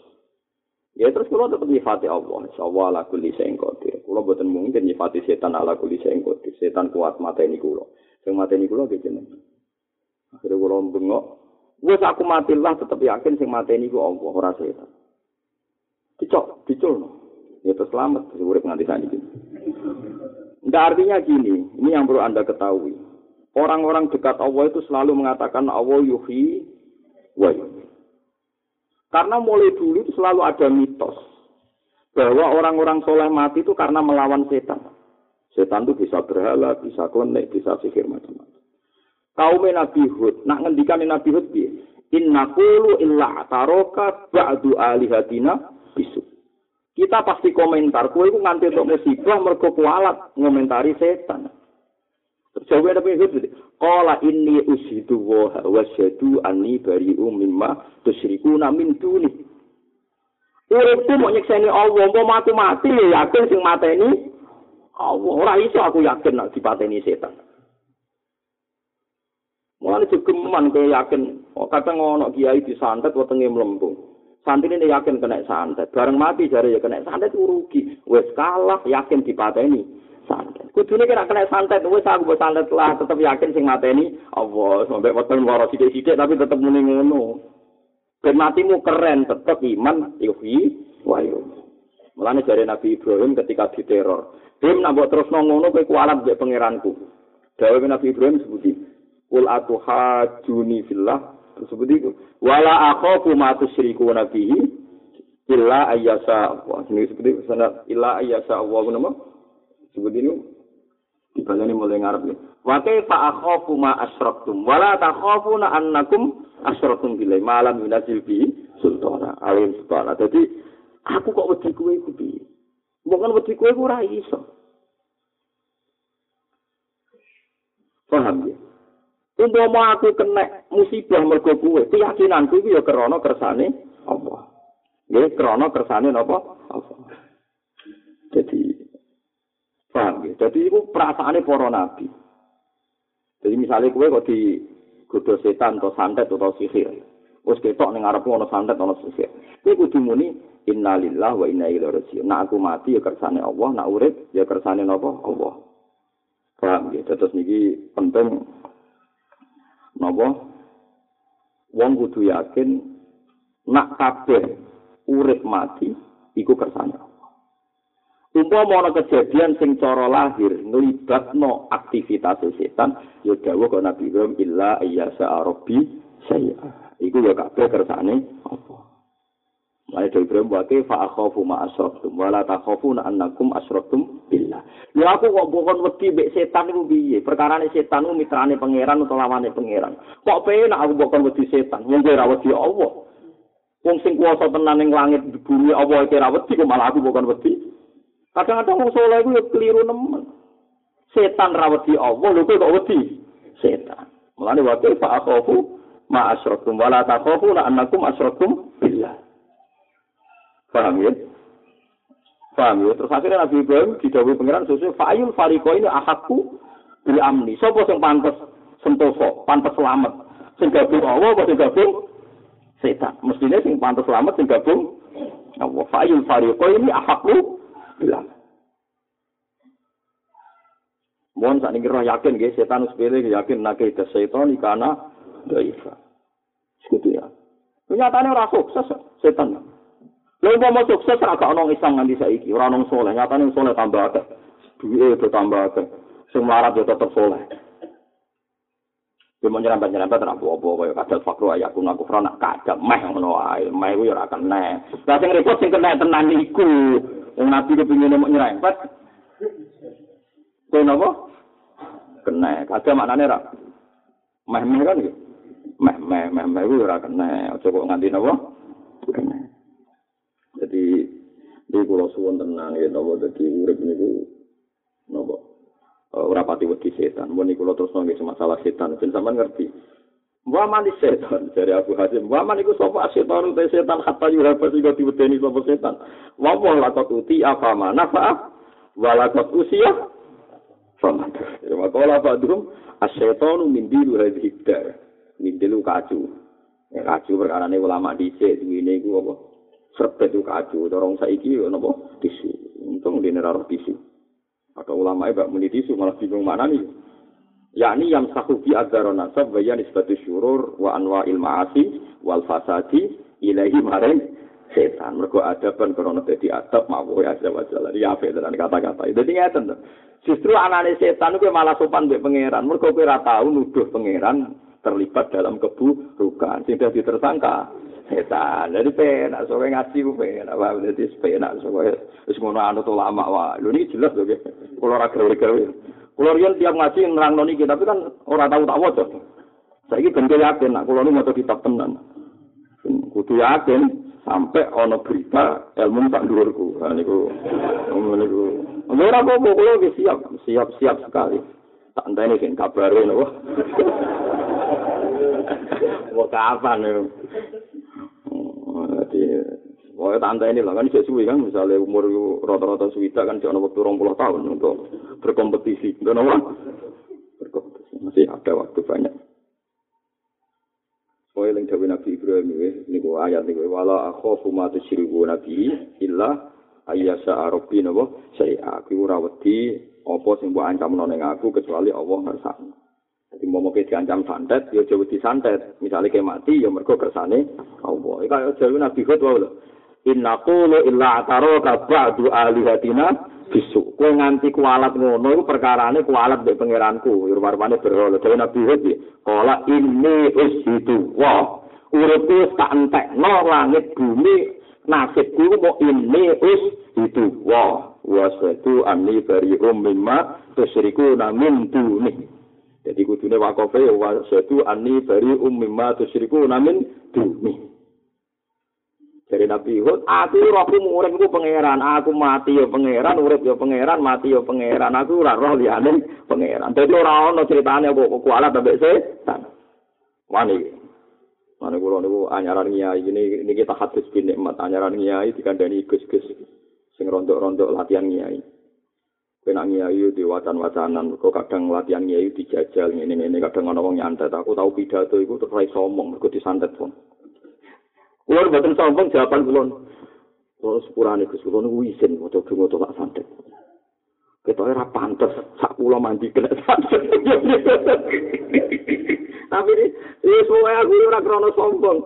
ya terus kula tetep nyifati Allah. Insyaallah ala kulli syai'in qadir. Kula mboten mungkin nyifati setan ala kulli syai'in qadir. Setan kuat mateni kula. Sing mateni kula ge jenengan. Akhirnya kula bengok, wis aku matilah tetep yakin sing mateni ku Allah ora setan. Dicok, diculno. Ya terus selamat urip nganti saniki. Nah, artinya gini, ini yang perlu Anda ketahui. Orang-orang dekat Allah itu selalu mengatakan Allah yuhyi wa yumiit. Karena mulai dulu itu selalu ada mitos bahwa orang-orang soleh mati itu karena melawan setan. Setan itu bisa berhala, bisa konek, bisa sihir macam-macam. Kaum Nabi Hud, nak ngendikan Nabi Hud piye? Inna qulu illa taroka ba'du alihatina bisu. Kita pasti komentar, kowe iku nganti tok musibah mergo kualat ngomentari setan. Jawabe Nabi Hud, qala inni ushidu wa syadu anni bari'um mimma tusyrikuna min duni. Uripku mung nyekseni Allah, apa mati-mati ya yakin sing mateni Allah. Ora iso aku yakin nek dipateni setan. Mulane cegeman kowe yakin, oh, kadang ono kiai disantet wetenge mlempung. Santine yakin kena santet, bareng mati jare ya kena santet rugi. Wis kalah yakin dipateni santet. Kudune kena kena santet, wis aku mbok santet lah tetep yakin sing mateni Allah, sampe weteng lara sithik-sithik tapi tetep muni ngono. Ben matimu keren tetep iman yuhi wa yuhi. Mulane jare Nabi Ibrahim ketika diteror, "Dim nak mbok terusno ngono kowe kualat mbek pangeranku." Dawuhe Nabi Ibrahim sebuti Qul atuhajuni fillah seperti itu. Wala akhafu ma tusyrikuna bihi illa ayyasa wa ini seperti sanad illa ayyasa wa nama seperti itu dibalani mulai ngarep nih. Wa kaifa akhafu ma asyraktum wala takhafuna annakum asyraktum billahi ma lam yunzil bihi sultana alim sultana. Jadi aku kok wedi kowe iku piye? Mboten wedi kowe ora iso. Paham ya? Umpama aku kena musibah mergo kowe, keyakinanku iki ya krana kersane Allah. Nggih, krana kersane napa? Allah. Jadi paham nggih. Dadi iku perasaane para nabi. Jadi misalnya kowe kok digodho setan atau santet atau sihir. Wis ketok ning ngarepmu ana santet ana sihir. Kowe kudu muni innalillahi wa inna ilaihi raji'un. Nek aku mati ya kersane Allah, nek urip ya kersane napa? Allah. Paham nggih. Terus niki penting napa wong kudu yakin nak kabeh urip mati iku kersane Allah. Umpama ana kejadian sing cara lahir nglibatno aktivitas setan, ya dawuh kok Nabi Ibrahim illa ayyasa rabbi sayya. Iku ya kabeh kersane Allah. Mane Nabi Ibrahim wa kaifa akhafu ma asraktum wala takhafuna annakum asraktum billah. Lha aku kok bukan wedi mbek setan iku piye? Perkarane setan iku mitrane pangeran utawa lawane pangeran. Kok penak aku bukan wedi setan, mung ora wedi Allah. Wong sing kuwasa tenan ning langit bumi apa iki ora wedi kok malah aku bukan wedi. Kadang-kadang wong saleh iku ya keliru nemen. Setan ora wedi Allah, lho kok wedi setan. Mulane wa kaifa akhafu ma asraktum wala takhafuna annakum asraktum billah. Paham ya? Paham ya? Terus akhirnya Nabi Ibrahim didawuhi pangeran susu fa'ayul fariqaini ahakku bil amni. Sopo sing pantes sentoso, pantes selamat. Sing gabung Allah apa sing gabung setan. Mestine sing pantes selamat sing gabung Allah. Fa'ayul fariqaini ahakku bil amni. Mohon saat ini roh yakin, guys. Setan sepele yakin naga itu setan karena doiva. Segitu ya. Kenyataannya orang sukses setan. Lalu mau sukses agak orang isang nanti saiki orang orang soleh. Nyatanya soleh tambah ada, duit itu tambah ada, semua itu tetap soleh. Cuma nyerempet-nyerempet tak apa-apa. Kadal fakru ayahku ngaku frana kadal meh menolai, meh itu ya akan naik. Nah, yang repot yang kena tenan iku. Yang nabi kepingin mau nyerempet. Kena apa? Kena. Kadal maknanya rak meh-meh kan gitu. Meh-meh, meh-meh itu ya kena. Coba nganti apa? Kena. Jadi, di Pulau Suwon tenang ya, nopo jadi urip niku nopo. Ora pati wedi setan, muni kula terus nggih masalah setan, ben sampean ngerti. Wa man setan dari Abu Hasan, wa man iku sapa setan utawa setan hatta yura pati kok diwedeni sapa setan. Wa wa laqad uti afa manafa wa laqad usiya famat. Wa qala fadrum as-syaitanu min dilu hadhihi dar. Min dilu kacu. Ya kacu perkarane ulama dhisik duwene iku apa? Serpet iku kacu, dorong saiki yo napa tisu. Untung dene ra tisu. Maka ulama ibak menitisu malah bingung mana nih? Yakni yang sahubi adzaro nasab bayan isbatu syurur wa anwa ilmaasi wal fasadi ilahi maring setan. Mergo adaban korona tadi adab mahu ya sewajalah. Ya federan kata-kata. Jadi ngeten tuh. Justru anane setan itu malah sopan be pangeran. Mergo kira tahu nuduh pangeran terlibat dalam keburukan. Sudah ditersangka setan. Jadi penak soalnya ngaji ku penak. Jadi penak soalnya semuanya anut ulama wah. Lu ini jelas loh ya. Kalau raga-raga ya. Kalau rian tiap ngaji nerang noni kita, tapi kan orang tahu tak wajar. Saya ini benar yakin. Nah, kalau ini mau kitab tenan. Kudu yakin sampai ono berita ilmu tak luarku. Nah, niku, niku. Mereka kok kalau siap, siap, siap sekali. Tak entah ini kan kabarin wah. Wah kapan ya? Jadi, wah tante ini lah kan dia suwi kan, misalnya umur rata-rata suwita kan dia waktu dua puluh tahun untuk berkompetisi, kan apa? Berkompetisi masih ada waktu banyak. Wah yang jawab Nabi Ibrahim ini gua ayat ini gua wala akhofu ma tusyriku nabi illa ayyasha rabbi napa saya aku ora wedi apa sing mbok ancam nang aku kecuali Allah ngersakno. Jadi mau mau diancam santet, ya jauh di santet. Misalnya kayak mati, ya mereka kersane. Allah, kalau jauh Nabi Hud, wala. Inna qulu illa ataro kabadu alihatina bisu. Kue nganti kualat ngono, itu perkarane kualat dari pengiranku. Yurmarmane berhala. Jauh Nabi Hud, ya. Kala ini ushidu. Wah, urutku tak entek. No, langit bumi, nasibku mau ini ushidu. Wah, waswetu amni bari'um mimma tusyriku namin dunih. Jadi kudune wakofe wa satu ani bari ummimma tusyriku namin dumi. Dari Nabi Hud, aku rohku murid ku pangeran, aku mati ya pangeran, urip ya pangeran, mati ya pangeran, aku ora roh liyane pangeran. Dadi ora ana critane kok kualat ambek setan. Wani. Mane kula niku anyaran nyai ini niki tahadus bin nikmat anyaran nyai dikandani Gus-gus sing rondok-rondok latihan nyai. Penak nyayu di wacan-wacanan, kok kadang latihan nyayu dijajal, ini-ini kadang ada orang nyantet. Aku tahu pidato itu terus saya sombong, aku disantet pun. Kulon buatan sombong, jawaban kulon. Kulon sepurane, kulon wisin, ngocok-ngocok tak santet. Kita kira pantas, sak pulau mandi kena santet. Tapi ini, ini semuanya aku ini orang sombong.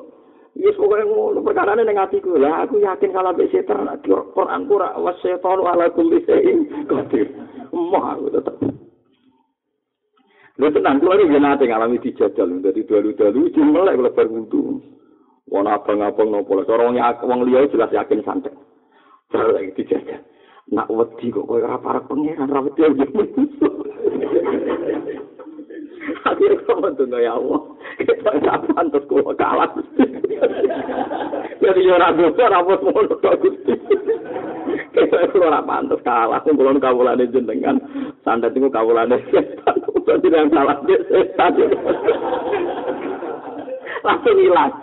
Yes, pokoknya ngono perkarane ning atiku. Lah aku yakin kalau mbek setan Al-Qur'an ora wasyaiton ala kulli syai'in qadir. Mah tetep. Lha tenan kuwi yen ate ngalami dijajal dadi dalu-dalu jumelek lebar wudu. Wong abang-abang nopo cara wong liya jelas yakin santet. Cara lagi dijajal. Nak wedi kok koyo ora parek pengiran ra wedi. Akhirnya kamu tunggu ya Allah. Kita kapan terus kalau kalah. Jadi orang dosa, rapos monok gusti. Kita orang pantas kalah. Kumpulan kawulane jenengan. Santet itu kawulane setan. Jadi yang kalah dia setan. Langsung hilang.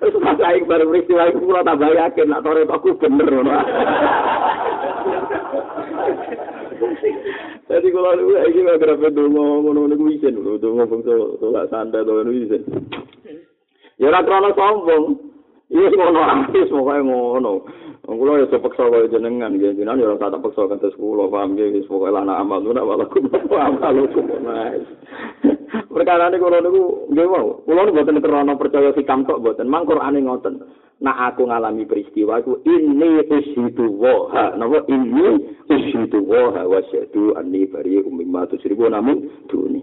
Terus saya ingin berperistiwa itu kurang tambah yakin. Nak tahu aku bener. Jadi kalau aku lagi berapa dulu ngomong wisen dulu, dulu ngomong soal santai atau wisen. Ya rata-rata sombong. Iya semua orang, semua kayak ngono. Kulo yo sepek sawah jenengan nggih, jenengan yo ora tak paksa kantos kulo paham nggih wis pokoke lan amal nuna walakum paham kalau sempurna. Perkara niku kulo niku nggih wau, kulo mboten kerono percaya sikam tok mboten, mang Qur'ane ngoten. Nek aku ngalami peristiwa iku inni usyidu wa, napa inni usyidu wa wa syadu anni bari'u mimma tusribu namun duni.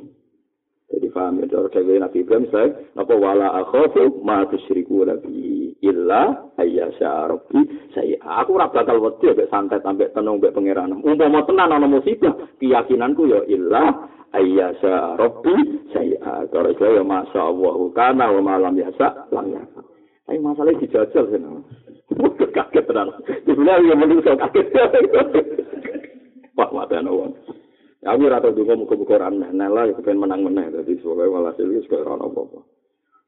Jadi paham ya orang dewe Nabi Ibrahim saya, napa wala akhafu ma tusriku nabi. Illa ayya sya'arabi saya aku ora bakal wedi mbek santet ambek tenung mbek pangeran. Umpama tenan ana musibah, keyakinanku ya illa ayya sya'arabi saya. Terus ya masyaallah kana wa ma lam yasa lam yasa. Ai masalah dijajal tenan. Kaget tenan. Dibulai yo menungso kaget. Pak matan wong. Ya aku ora tau dungo muga-muga ora nela yo kepen menang meneh dadi semoga walhasil wis kok ora apa-apa.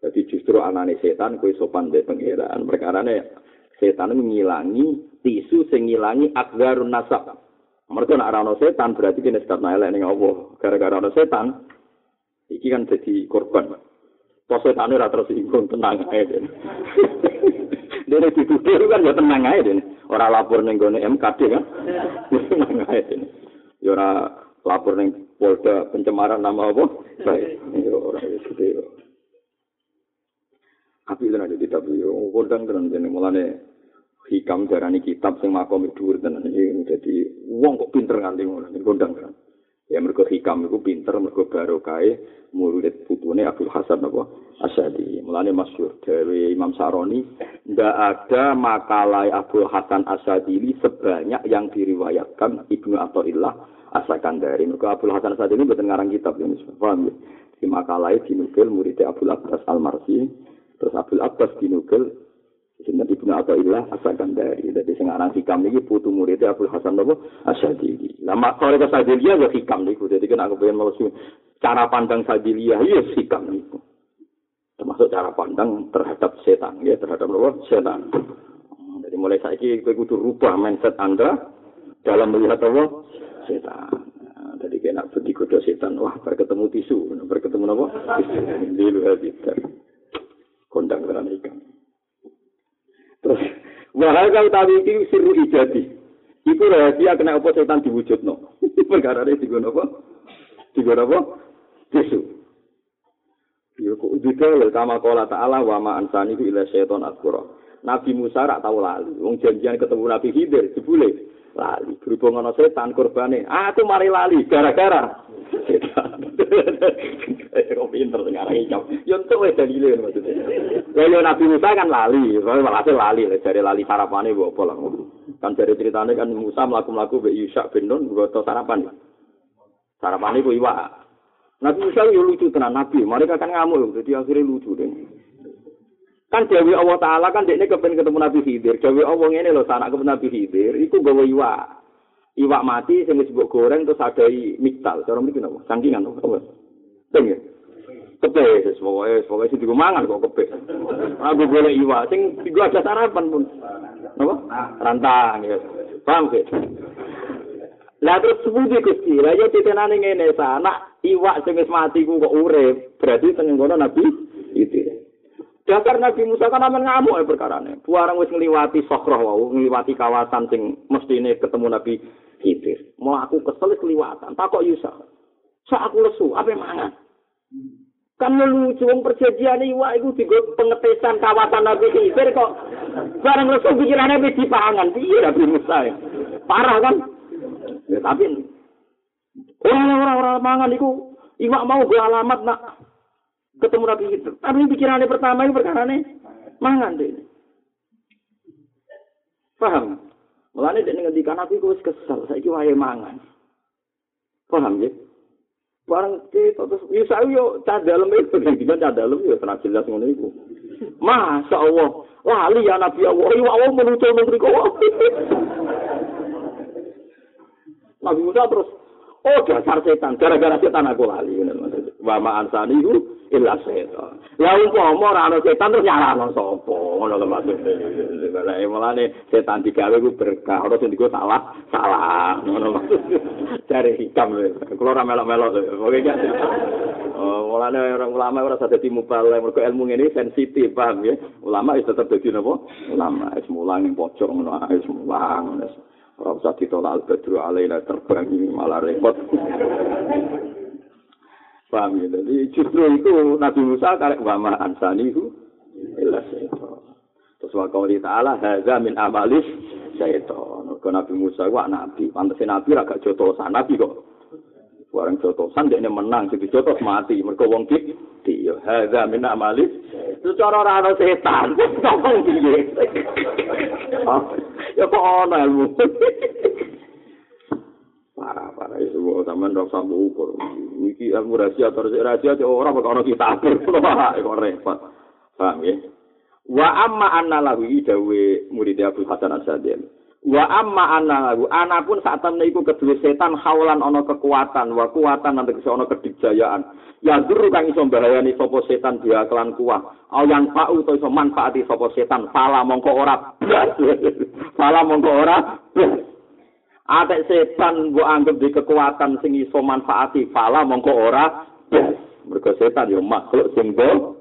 Jadi justru anane setan kuwi sopan de pangeran. Perkarane setan ngilangi tisu sing ngilangi akbarun nasab. Mergo nek ora ana setan berarti kene setan elek ning Allah. Gara-gara ana setan iki kan dadi korban. Pas setan ora terus singgung tenang ae. Dene ditutur kan ya tenang ae dene. Ora lapor ning gone M K D kan. Tenang ae dene. Ya ora lapor ning Polda pencemaran nama apa? Baik. Yo ora wis gitu. Api tenan iki kitab yo kodang tenan dene mulane hikam darani kitab sing makome dhuwur tenan iki dadi wong kok pinter nganti ngono kodang tenan ya mergo hikam iku pinter mergo barokahe murid putune Abul Hasan apa Asyadari mulane masyhur dewe Imam Saroni ndak ada makalah Abu Hasan Asyadari sebanyak yang diriwayatkan Ibnu Athaillah Asyadari mergo Abul Hasan Asyadari mboten ngarang kitab ya paham ya iki makalah dinukil murid Abul Abbas al-Mursi terus Abul Abbas bin Nursalim jeneng Ibnu Athaillah Asyadziliyah dadi sing aran hikam iki putu murid Abul Hasan Asyadziliyah. Lah makare ka Syadziliyah ya hikam niku dadi kan aku pengen mesti cara pandang Syadziliyah ya hikam niku. Termasuk cara pandang terhadap setan ya terhadap loro setan. Jadi mulai saiki kowe kudu rubah mindset Anda dalam melihat apa setan. Jadi kena pergi kudu setan wah berketemu tisu, berketemu apa? Tisu habitat. Kondang tenan ikan. Terus, wahai kau tahu ini seru ijadi. Iku rahasia kena apa setan diwujudno. Perkara ini digono apa? Digono apa? Tisu. Yo kok didel kama qala ta'ala wa ma ansani illa syaiton azkura. Nabi Musa rak tau lali. Wong janjian ketemu Nabi Khidir jebule lali. Berhubung ana setan korbane. Ah tu mari lali gara-gara setan. Kok pinter ngarang iki. Yo entuk wis dalile maksud e. Lah yo Nabi Musa kan lali, malah lali, jare lali sarapane mbok apa lah. Kan jare critane kan Musa mlaku-mlaku mbek Yusya bin Nun nggoto sarapan. Sarapane ku iwak. Nabi Musa yo lucu tenan Nabi, mereka kan ngamuk dadi akhire lucu den. Kan dewe Allah Taala kan dekne kepen ketemu Nabi Khidir. Dewe Allah ngene lho sanak ketemu Nabi Khidir iku gawe iwak. Iwak mati sing wis mbok goreng terus adai miktal. Cara mriki napa? Sangkingan apa? Teng. Kepe wis pokoke pokoke sing digo mangan kok kepe. Aku golek iwak sing digo ada sarapan pun. Napa? Rantang ya. Paham ge. Lah terus subuhi Gusti, lah yo titenane ngene sanak iwak sing wis mati ku kok urip. Berarti teng ngono Nabi itu. Dakar Nabi Musa kan aman ngamuk perkarane. Buarang wis ngliwati Sokroh wau, ngliwati kawasan sing mestine ketemu Nabi Khidir. Mau aku kesel kliwatan, takok Yusa. Sak aku lesu, ape mangan. Kan lucu wong perjanjiane iwak iku digo pengetesan kawasan Nabi Khidir kok bareng lesu pikirane wis dipangan. Piye Nabi Musa ya? Parah kan? Ya tapi ora-ora mangan iku iwak mau go alamat nak ketemu Nabi itu. Tapi pikirannya pertama itu perkarane mangan deh. Paham? Mulane dek ngendikan aku wis kesel, saiki wae mangan. Paham ya? Barang kita terus yo sayo cah dalem itu ngendikan cah dalem yo tenan jelas ngono iku. Masya Allah, lali ya Nabi Allah, iwak wong menuju negeri kowe. Nabi Musa terus oh dasar setan, gara-gara setan aku lali. Wa ma ansanihu illa setan. Lah umpama ora ana setan terus nyalahno sapa? Ngono lho maksudku. Lah mulane setan digawe ku berkah, ora sing digo salah, salah. Ngono maksudku. Cari hikam lho. Kulo ora melok-melok. Pokoke ya. Oh, mulane orang ulama ora usah dadi mubaleh, mergo ilmu ngene sensitif, paham ya. Ulama wis tetep dadi napa? Ulama wis mulang ning pojok ngono ae, wis mulang ngono. Ora usah ditolak al-badru alaina terbang ini malah repot. Paham ya? Jadi justru itu Nabi Musa karek wa ma ansanihu illa syaitan. Terus wa qauli ta'ala hadza min amalis syaitan. Nabi Musa wa nabi, pantese nabi ra gak jotosan nabi kok. Warang jotosan dekne menang sing dijotos mati mergo wong dik ya hadza min amalis. Itu cara ora ana setan. Wong piye? Ya kok ana ilmu. Parah-parah itu kok sampean ora sampe ukur. Iki ilmu rahasia terus rahasia ora bakal ana kitab. Kok repot. Paham ya? Wa amma anna lahu idawe murid Abu Hasan Asyadari. Wa amma ana lagu ana pun saat temne iku kedue setan haulan ana kekuatan wa kuatan nang tegese ana kedijayaan ya juru kang iso bahayani sapa setan dia kelan kuah au yang pau to iso manfaati sapa setan pala mongko ora pala mongko ora atek setan mbok anggap di kekuatan sing iso manfaati pala mongko ora mergo setan yo makhluk sing go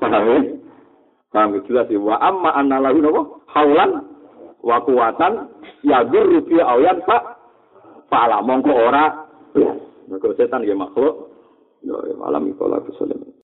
paham paham jelas wa amma ana lagu napa haulan wa kuwatan ya guru fi ayan pak pala mongko ora mongko setan ya makhluk ya alam iku la